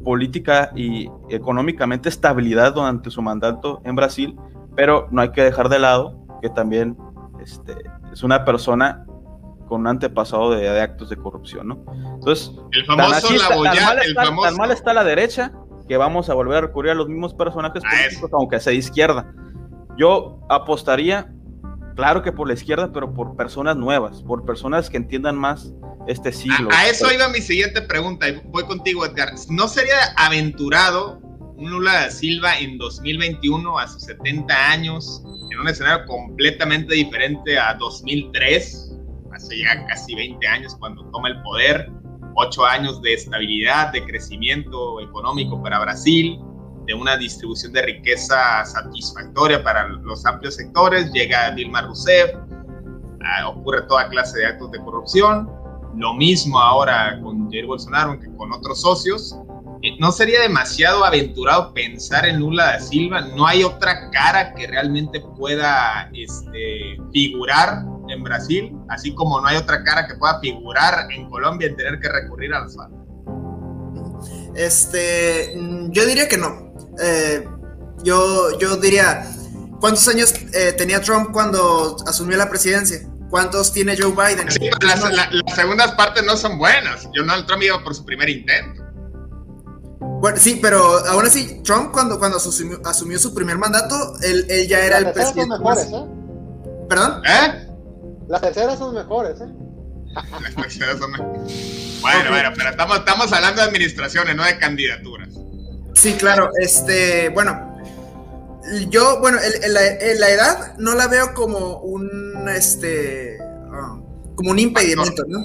política y económicamente estabilidad durante su mandato en Brasil, pero no hay que dejar de lado que también es una persona con un antepasado de actos de corrupción, ¿no? Entonces, el famoso tan mal está la derecha que vamos a volver a recurrir a los mismos personajes políticos, aunque sea de izquierda. Yo apostaría, claro que por la izquierda, pero por personas nuevas, por personas que entiendan más este siglo. A eso iba mi siguiente pregunta, y voy contigo, Edgar. ¿No sería aventurado un Lula da Silva en 2021, a sus 70 años, en un escenario completamente diferente a 2003, hace ya casi 20 años cuando toma el poder? 8 años de estabilidad, de crecimiento económico para Brasil, de una distribución de riqueza satisfactoria para los amplios sectores. Llega Dilma Rousseff, ocurre toda clase de actos de corrupción. Lo mismo ahora con Jair Bolsonaro que con otros socios. ¿No sería demasiado aventurado pensar en Lula da Silva? ¿No hay otra cara que realmente pueda figurar en Brasil? Así como no hay otra cara que pueda figurar en Colombia en tener que recurrir a las FARC. Yo diría que no. Yo diría, ¿cuántos años tenía Trump cuando asumió la presidencia? ¿Cuántos tiene Joe Biden? Sí, pero las segundas partes no son buenas. Donald Trump iba por su primer intento. Bueno, sí, pero aún así, Trump cuando asumió su primer mandato, él ya era el presidente. Las terceras son mejores, ¿eh? ¿Perdón? ¿Eh? Las terceras son mejores, ¿eh? Las terceras son mejores. Bueno, pero estamos hablando de administraciones, no de candidaturas. Sí, claro, bueno... Yo, bueno, la edad no la veo como un impedimento, ¿no?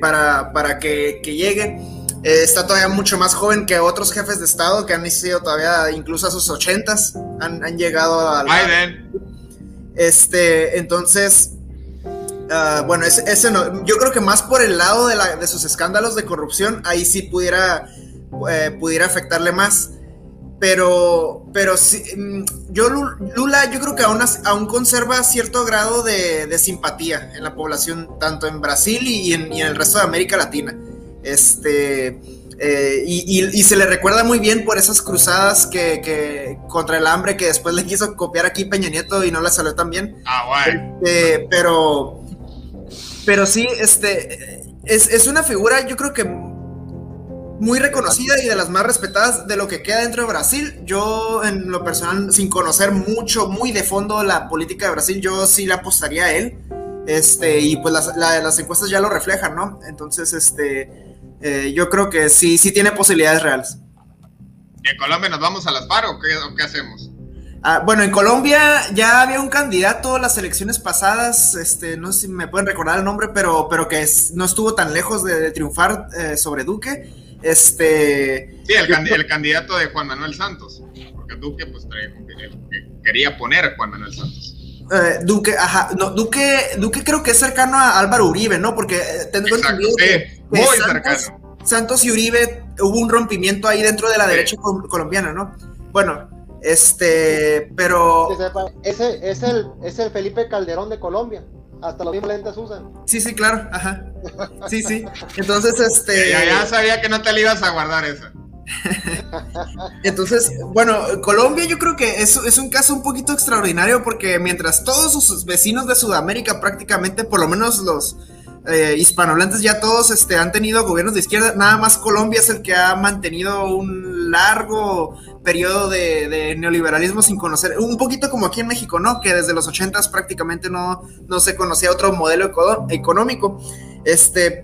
Para que llegue. Está todavía mucho más joven que otros jefes de estado que han sido todavía incluso a sus 80s, han llegado a la... Biden. Entonces, bueno, ese no. Yo creo que más por el lado de sus escándalos de corrupción, ahí sí pudiera afectarle más. Pero sí, Lula yo creo que aún conserva cierto grado de simpatía en la población, tanto en Brasil y en el resto de América Latina. Y se le recuerda muy bien por esas cruzadas que contra el hambre que después le quiso copiar aquí Peña Nieto y no le salió tan bien. Bueno. Pero sí, es una figura, yo creo que muy reconocida y de las más respetadas de lo que queda dentro de Brasil. Yo, en lo personal, sin conocer mucho, muy de fondo la política de Brasil, yo sí le apostaría a él, y pues las encuestas ya lo reflejan, ¿no? Entonces, yo creo que sí tiene posibilidades reales. ¿Y en Colombia nos vamos a las FARC o qué hacemos? Bueno, en Colombia ya había un candidato las elecciones pasadas, no sé si me pueden recordar el nombre, pero que no estuvo tan lejos de triunfar sobre Duque. Sí, el candidato de Juan Manuel Santos, porque Duque pues quería poner a Juan Manuel Santos. Duque, ajá, no, Duque creo que es cercano a Álvaro Uribe, ¿no? Porque tengo entendido que muy cercano. Santos y Uribe, hubo un rompimiento ahí dentro de la derecha colombiana, ¿no? Bueno, pero... Ese es el Felipe Calderón de Colombia. Hasta los mismos lentes usan. Sí, claro, ajá. Sí. Entonces, Ya sabía que no te la ibas a guardar esa. Entonces, bueno, Colombia yo creo que es un caso un poquito extraordinario porque mientras todos sus vecinos de Sudamérica prácticamente, por lo menos los hispanohablantes ya todos han tenido gobiernos de izquierda, nada más Colombia es el que ha mantenido un largo periodo de neoliberalismo sin conocer, un poquito como aquí en México, ¿no? Que desde los 80s prácticamente no se conocía otro modelo económico,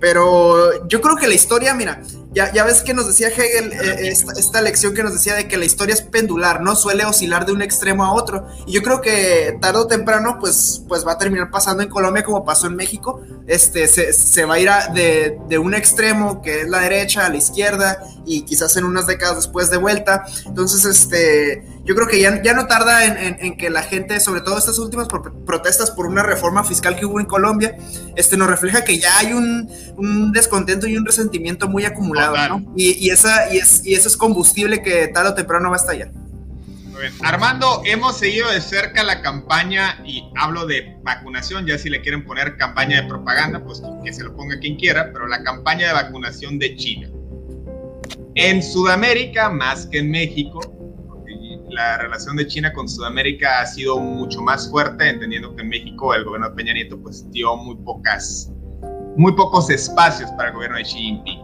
pero yo creo que la historia, mira, ya ves que nos decía Hegel, esta lección que nos decía de que la historia es pendular, ¿no? Suele oscilar de un extremo a otro, y yo creo que tarde o temprano, pues va a terminar pasando en Colombia como pasó en México, se va a ir de un extremo que es la derecha a la izquierda, y quizás en unas décadas después de vuelta. Entonces, yo creo que ya no tarda en que la gente, sobre todo estas últimas protestas por una reforma fiscal que hubo en Colombia, nos refleja que ya hay un descontento y un resentimiento muy acumulado, ¿no? Y eso es combustible que tarde o temprano va a estallar. Muy bien. Armando, hemos seguido de cerca la campaña, y hablo de vacunación, ya si le quieren poner campaña de propaganda, pues que se lo ponga quien quiera, pero la campaña de vacunación de China. En Sudamérica, más que en México, la relación de China con Sudamérica ha sido mucho más fuerte, entendiendo que en México el gobierno de Peña Nieto pues dio muy pocos espacios para el gobierno de Xi Jinping.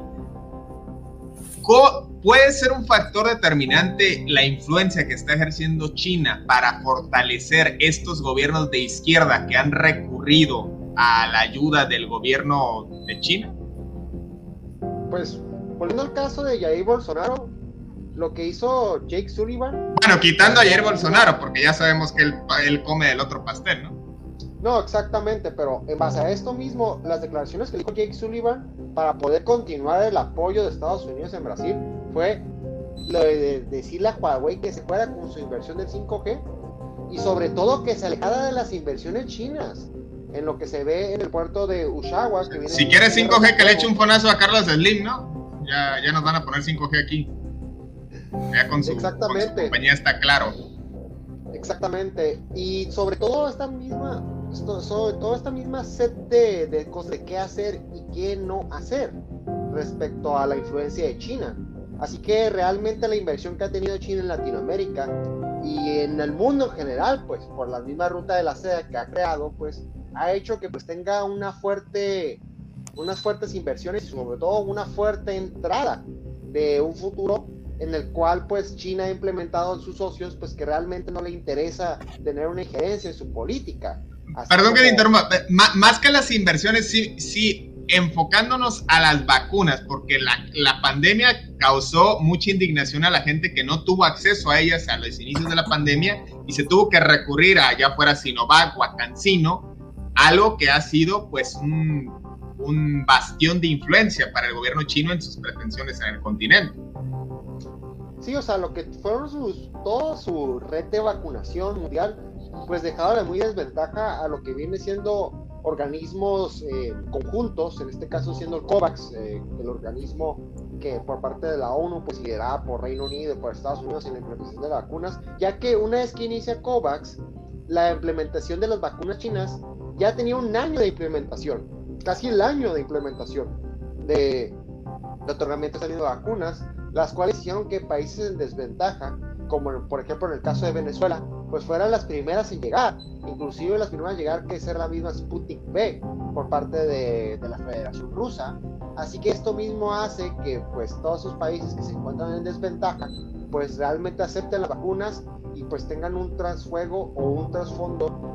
¿Puede ser un factor determinante la influencia que está ejerciendo China para fortalecer estos gobiernos de izquierda que han recurrido a la ayuda del gobierno de China? Pues... volviendo al caso de Jair Bolsonaro, lo que hizo Jake Sullivan... Bueno, quitando a Jair Bolsonaro, porque ya sabemos que él come del otro pastel, ¿no? No, exactamente, pero en base a esto mismo, las declaraciones que dijo Jake Sullivan para poder continuar el apoyo de Estados Unidos en Brasil fue lo de decirle a Huawei que se fuera con su inversión del 5G y sobre todo que se alejara de las inversiones chinas. en lo que se ve en el puerto de Ushuaia. Que viene si quiere 5G, que le eche un fonazo a Carlos Slim, ¿no? Ya nos van a poner 5G aquí. Ya con su compañía está claro. Exactamente. Y sobre todo esta misma set de cosas de qué hacer y qué no hacer respecto a la influencia de China. Así que realmente la inversión que ha tenido China en Latinoamérica y en el mundo en general, pues por la misma ruta de la seda que ha creado, pues ha hecho que pues tenga unas fuertes inversiones y sobre todo una fuerte entrada de un futuro en el cual pues China ha implementado en sus socios pues que realmente no le interesa tener una injerencia en su política. Así perdón que te interrumpa, más que las inversiones, sí enfocándonos a las vacunas, porque la pandemia causó mucha indignación a la gente que no tuvo acceso a ellas a los inicios de la pandemia y se tuvo que recurrir a ya fuera Sinovac o a CanSino, algo que ha sido pues un bastión de influencia para el gobierno chino en sus pretensiones en el continente. Sí, o sea, lo que fueron toda su red de vacunación mundial, pues dejaron de muy desventaja a lo que viene siendo organismos conjuntos, en este caso siendo el COVAX, el organismo que por parte de la ONU, pues liderada por Reino Unido y por Estados Unidos en la implementación de las vacunas, ya que una vez que inicia COVAX, la implementación de las vacunas chinas ya tenía un año de implementación, casi el año de implementación de otorgamiento de vacunas, las cuales hicieron que países en desventaja, como por ejemplo en el caso de Venezuela, pues fueran las primeras en llegar, inclusive las primeras en llegar que ser la misma Sputnik V por parte de la Federación Rusa. Así que esto mismo hace que pues todos esos países que se encuentran en desventaja pues realmente acepten las vacunas y pues tengan un trasfuego o un trasfondo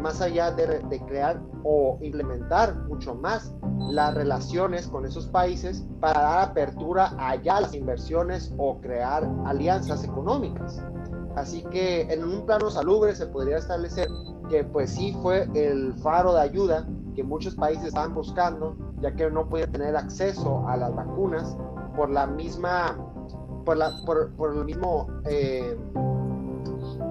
más allá de crear o implementar mucho más las relaciones con esos países para dar apertura allá a las inversiones o crear alianzas económicas. Así que en un plano salubre se podría establecer que pues sí fue el faro de ayuda que muchos países estaban buscando, ya que no podían tener acceso a las vacunas por el mismo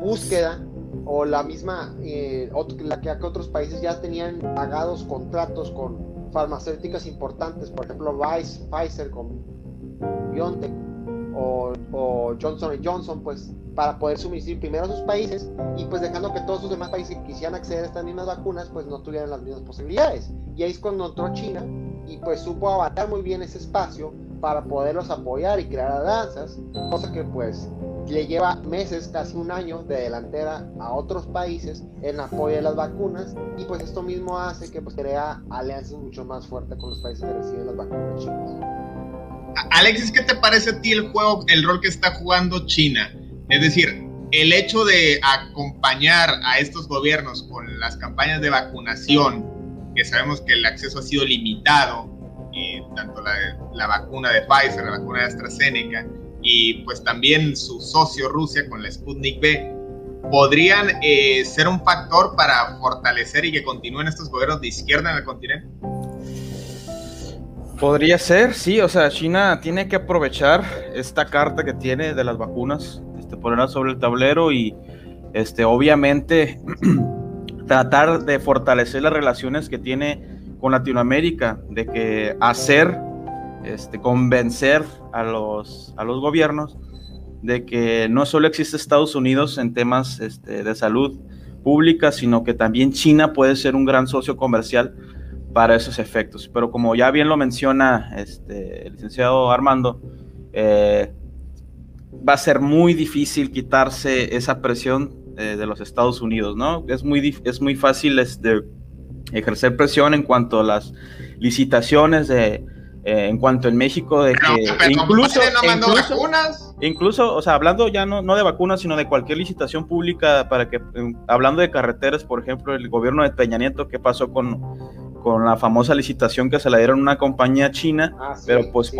búsqueda o la misma la que otros países ya tenían pagados contratos con farmacéuticas importantes, por ejemplo Pfizer con BioNTech o Johnson & Johnson, pues para poder suministrar primero a sus países y pues dejando que todos los demás países que quisieran acceder a estas mismas vacunas pues no tuvieran las mismas posibilidades. Y ahí es cuando entró China y pues supo abarcar muy bien ese espacio para poderlos apoyar y crear alianzas, cosa que pues le lleva meses, casi un año de delantera a otros países en apoyo de las vacunas, y pues esto mismo hace que pues crea alianzas mucho más fuertes con los países que reciben las vacunas chinas. Alexis, ¿qué te parece a ti el rol que está jugando China? Es decir, el hecho de acompañar a estos gobiernos con las campañas de vacunación, que sabemos que el acceso ha sido limitado, y tanto la vacuna de Pfizer, la vacuna de AstraZeneca y pues también su socio Rusia con la Sputnik V, ¿podrían ser un factor para fortalecer y que continúen estos gobiernos de izquierda en el continente? Podría ser, sí, o sea, China tiene que aprovechar esta carta que tiene de las vacunas, ponerla sobre el tablero y obviamente tratar de fortalecer las relaciones que tiene con Latinoamérica, de que hacer convencer a los gobiernos de que no solo existe Estados Unidos en temas de salud pública, sino que también China puede ser un gran socio comercial para esos efectos. Pero como ya bien lo menciona el licenciado Armando, va a ser muy difícil quitarse esa presión de los Estados Unidos, ¿no? Es muy fácil ejercer presión en cuanto a las licitaciones en cuanto en México de que pero incluso, o sea, hablando ya no de vacunas, sino de cualquier licitación pública para que hablando de carreteras, por ejemplo, el gobierno de Peña Nieto, ¿qué pasó con la famosa licitación que se la dieron a una compañía china? Pero pues sí,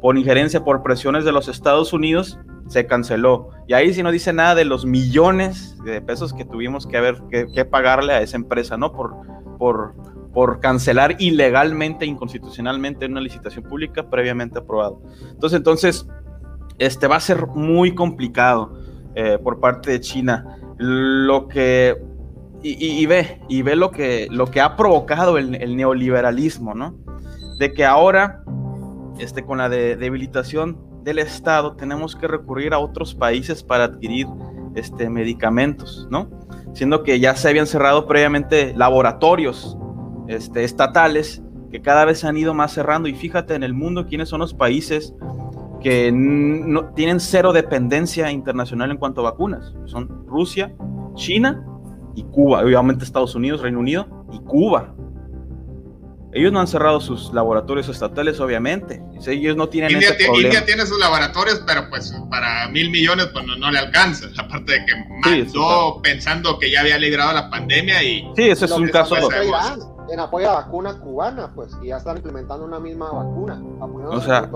por injerencia, por presiones de los Estados Unidos, se canceló. Y ahí sí no dice nada de los millones de pesos que tuvimos que pagarle a esa empresa, ¿no? Por cancelar ilegalmente, inconstitucionalmente una licitación pública previamente aprobada. Entonces, va a ser muy complicado por parte de China. Lo que Y ve lo que ha provocado el neoliberalismo, ¿no? De que ahora, con la debilitación del Estado, tenemos que recurrir a otros países para adquirir medicamentos, ¿no? Siendo que ya se habían cerrado previamente laboratorios estatales, que cada vez se han ido más cerrando. Y fíjate en el mundo quiénes son los países que no tienen cero dependencia internacional en cuanto a vacunas. Son Rusia, China y Cuba, obviamente Estados Unidos, Reino Unido y Cuba. Ellos no han cerrado sus laboratorios estatales, obviamente. Ellos no tienen ese problema. India tiene sus laboratorios, pero pues para 1,000 millones pues no le alcanza. Aparte de que mandó pensando que ya había librado la pandemia y... Sí, ese es un caso. En apoyo a la vacuna cubana, pues, y ya están implementando una misma vacuna. O sea,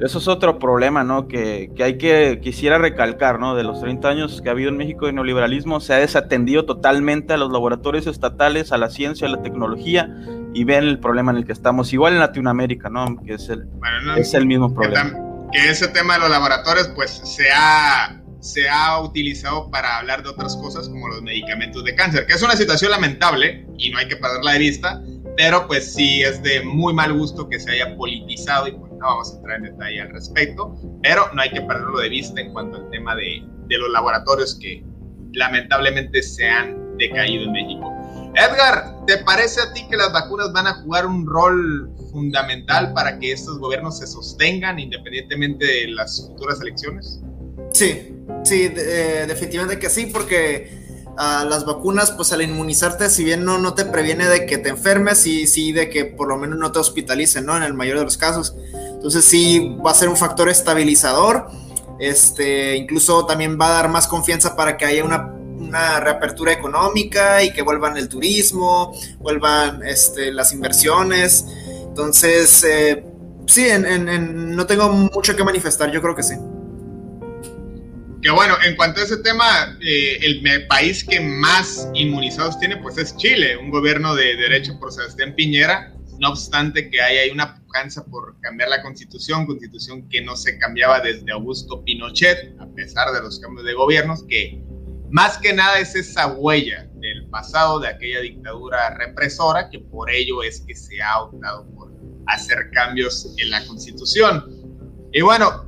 eso es otro problema, ¿no? Que hay que, quisiera recalcar, ¿no? De los 30 años que ha habido en México de neoliberalismo, se ha desatendido totalmente a los laboratorios estatales, a la ciencia, a la tecnología, y ven el problema en el que estamos. Igual en Latinoamérica, ¿no? Que es el mismo problema. Que ese tema de los laboratorios, pues, se ha utilizado para hablar de otras cosas como los medicamentos de cáncer, que es una situación lamentable y no hay que perderla de vista, pero pues sí es de muy mal gusto que se haya politizado y pues no vamos a entrar en detalle al respecto, pero no hay que perderlo de vista en cuanto al tema de los laboratorios que lamentablemente se han decaído en México. Edgar, ¿te parece a ti que las vacunas van a jugar un rol fundamental para que estos gobiernos se sostengan independientemente de las futuras elecciones? Sí, definitivamente que sí, porque las vacunas, pues al inmunizarte, si bien no te previene de que te enfermes, sí de que por lo menos no te hospitalicen, ¿no? En el mayor de los casos. Entonces sí va a ser un factor estabilizador, incluso también va a dar más confianza para que haya una reapertura económica y que vuelvan el turismo, vuelvan las inversiones. Entonces, sí, no tengo mucho que manifestar, yo creo que sí. Que bueno, en cuanto a ese tema, el país que más inmunizados tiene pues es Chile, un gobierno de derecho por Sebastián Piñera, no obstante que hay una pujanza por cambiar la constitución que no se cambiaba desde Augusto Pinochet, a pesar de los cambios de gobiernos, que más que nada es esa huella del pasado, de aquella dictadura represora, que por ello es que se ha optado por hacer cambios en la constitución. Y bueno,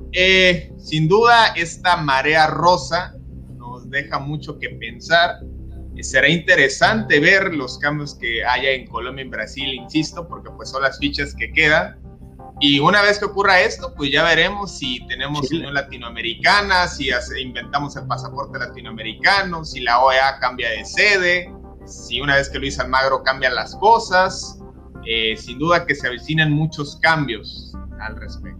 sin duda esta marea rosa nos deja mucho que pensar. Será interesante ver los cambios que haya en Colombia y en Brasil, insisto, porque pues son las fichas que quedan. Y una vez que ocurra esto, pues ya veremos si tenemos Unión Latinoamericana, si inventamos el pasaporte latinoamericano, si la OEA cambia de sede, si una vez que Luis Almagro cambia las cosas. Sin duda que se avecinan muchos cambios al respecto.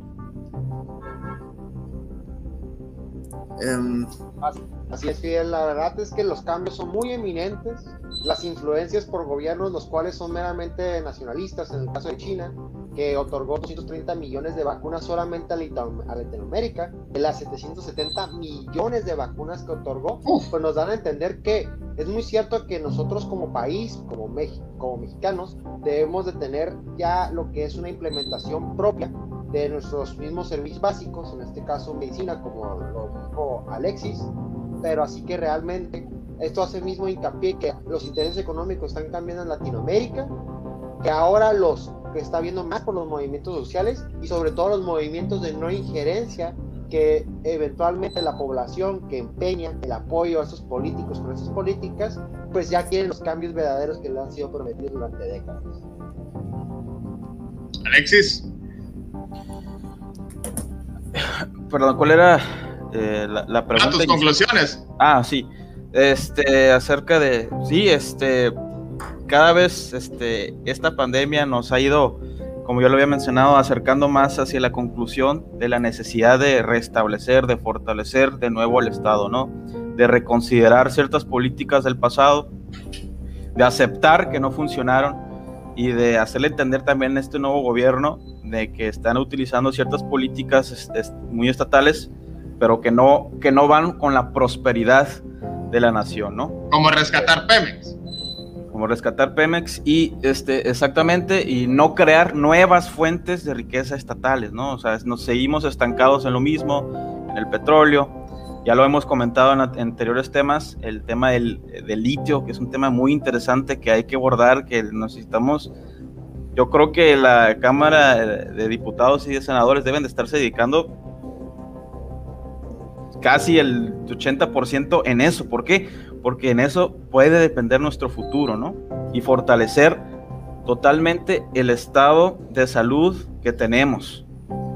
Así es, Fidel, la verdad es que los cambios son muy eminentes, las influencias por gobiernos los cuales son meramente nacionalistas, en el caso de China, que otorgó 230 millones de vacunas solamente a Latinoamérica, de las 770 millones de vacunas que otorgó, pues nos dan a entender que es muy cierto que nosotros como país, como México, como mexicanos, debemos de tener ya lo que es una implementación propia de nuestros mismos servicios básicos, en este caso medicina, como lo dijo Alexis, pero así que realmente esto hace mismo hincapié que los intereses económicos están cambiando en Latinoamérica, que ahora los que está viendo más por los movimientos sociales y sobre todo los movimientos de no injerencia, que eventualmente la población que empeña el apoyo a esos políticos con esas políticas, pues ya quieren los cambios verdaderos que le han sido prometidos durante décadas. Alexis. Perdón, ¿cuál era la pregunta? Tus conclusiones. Sí. Acerca de... Sí, cada vez esta pandemia nos ha ido, como yo lo había mencionado, acercando más hacia la conclusión de la necesidad de restablecer, de fortalecer de nuevo el Estado, ¿no? De reconsiderar ciertas políticas del pasado, de aceptar que no funcionaron y de hacerle entender también a este nuevo gobierno de que están utilizando ciertas políticas muy estatales, pero que no van con la prosperidad de la nación, ¿no? Como rescatar Pemex. Y exactamente, y no crear nuevas fuentes de riqueza estatales, ¿no? O sea, nos seguimos estancados en lo mismo, en el petróleo, Ya lo hemos comentado en anteriores temas, el tema del litio, que es un tema muy interesante que hay que abordar, que necesitamos. Yo creo que la Cámara de Diputados y de Senadores deben de estarse dedicando casi el 80% en eso. ¿Por qué? Porque en eso puede depender nuestro futuro, ¿no? Y fortalecer totalmente el estado de salud que tenemos.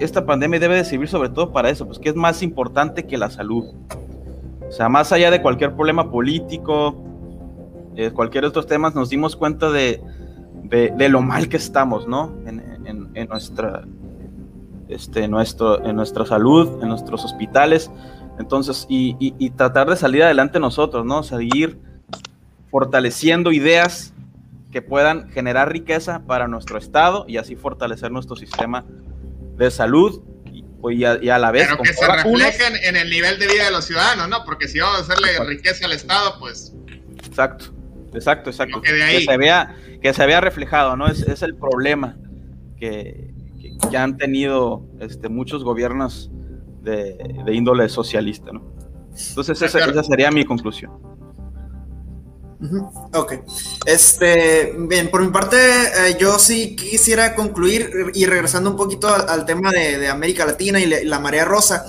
Esta pandemia debe de servir sobre todo para eso, pues que es más importante que la salud. O sea, más allá de cualquier problema político, cualquier otro tema, nos dimos cuenta de lo mal que estamos, ¿no? En nuestra en nuestra salud, en nuestros hospitales. Entonces, y tratar de salir adelante nosotros, ¿no? Seguir fortaleciendo ideas que puedan generar riqueza para nuestro estado y así fortalecer nuestro sistema de salud y a la vez... Pero que se reflejen en el nivel de vida de los ciudadanos, ¿no? Porque si vamos a hacerle riqueza al estado, pues... Exacto. Que se vea reflejado, ¿no? Es el problema que han tenido muchos gobiernos de índole socialista, ¿no? Entonces esa sería mi conclusión. Ok. Bien, por mi parte, yo sí quisiera concluir y regresando un poquito al tema de América Latina y la marea rosa.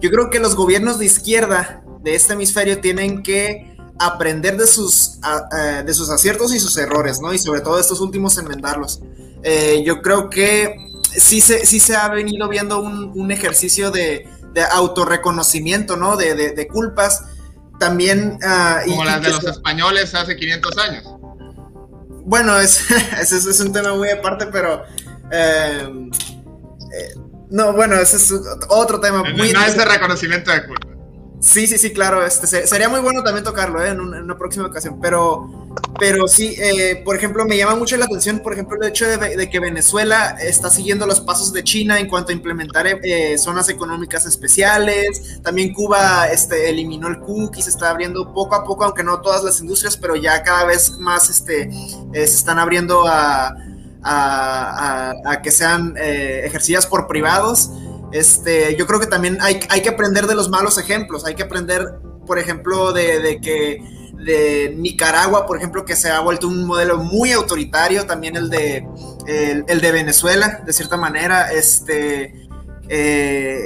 Yo creo que los gobiernos de izquierda de este hemisferio tienen que aprender de sus aciertos y sus errores, ¿no? Y sobre todo estos últimos enmendarlos. Yo creo que sí se ha venido viendo un ejercicio de autorreconocimiento, ¿no? De culpas. También... como las de los españoles hace 500 años. Bueno, es un tema muy aparte, pero... no, bueno, ese es otro tema. No es de reconocimiento de culpa. Sí, claro, sería muy bueno también tocarlo en una próxima ocasión, pero sí, por ejemplo, me llama mucho la atención, por ejemplo, el hecho de que Venezuela está siguiendo los pasos de China en cuanto a implementar zonas económicas especiales. También Cuba eliminó el cookie, se está abriendo poco a poco, aunque no todas las industrias, pero ya cada vez más se están abriendo a que sean ejercidas por privados. Yo creo que también hay que aprender de los malos ejemplos. Hay que aprender, por ejemplo, de Nicaragua, por ejemplo, que se ha vuelto un modelo muy autoritario, también el de Venezuela, de cierta manera.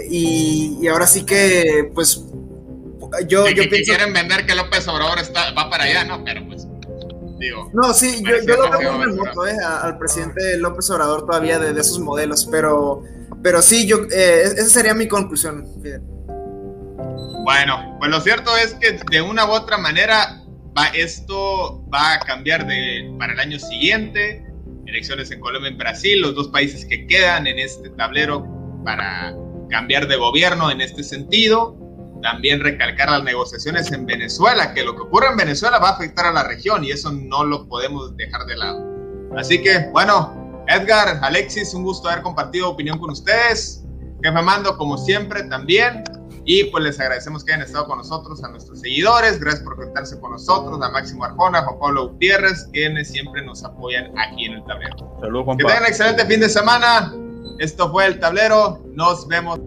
Y ahora sí que, pues, yo pienso... quieren vender que López Obrador va para allá, ¿no? Pero pues... Digo, no, sí, yo lo veo muy remoto al presidente López Obrador todavía de esos modelos, pero sí, esa sería mi conclusión, Fidel. Bueno, pues lo cierto es que de una u otra manera esto va a cambiar para el año siguiente. Elecciones en Colombia y en Brasil, los dos países que quedan en este tablero para cambiar de gobierno en este sentido. También recalcar las negociaciones en Venezuela, que lo que ocurre en Venezuela va a afectar a la región y eso no lo podemos dejar de lado. Así que, bueno, Edgar, Alexis, un gusto haber compartido opinión con ustedes. Jefe Mando, como siempre, también. Y pues les agradecemos que hayan estado con nosotros, a nuestros seguidores. Gracias por conectarse con nosotros, a Máximo Arjona, a Juan Pablo Gutiérrez, quienes siempre nos apoyan aquí en el tablero. Saludos, Juan Pablo. Que tengan un excelente fin de semana. Esto fue El Tablero. Nos vemos.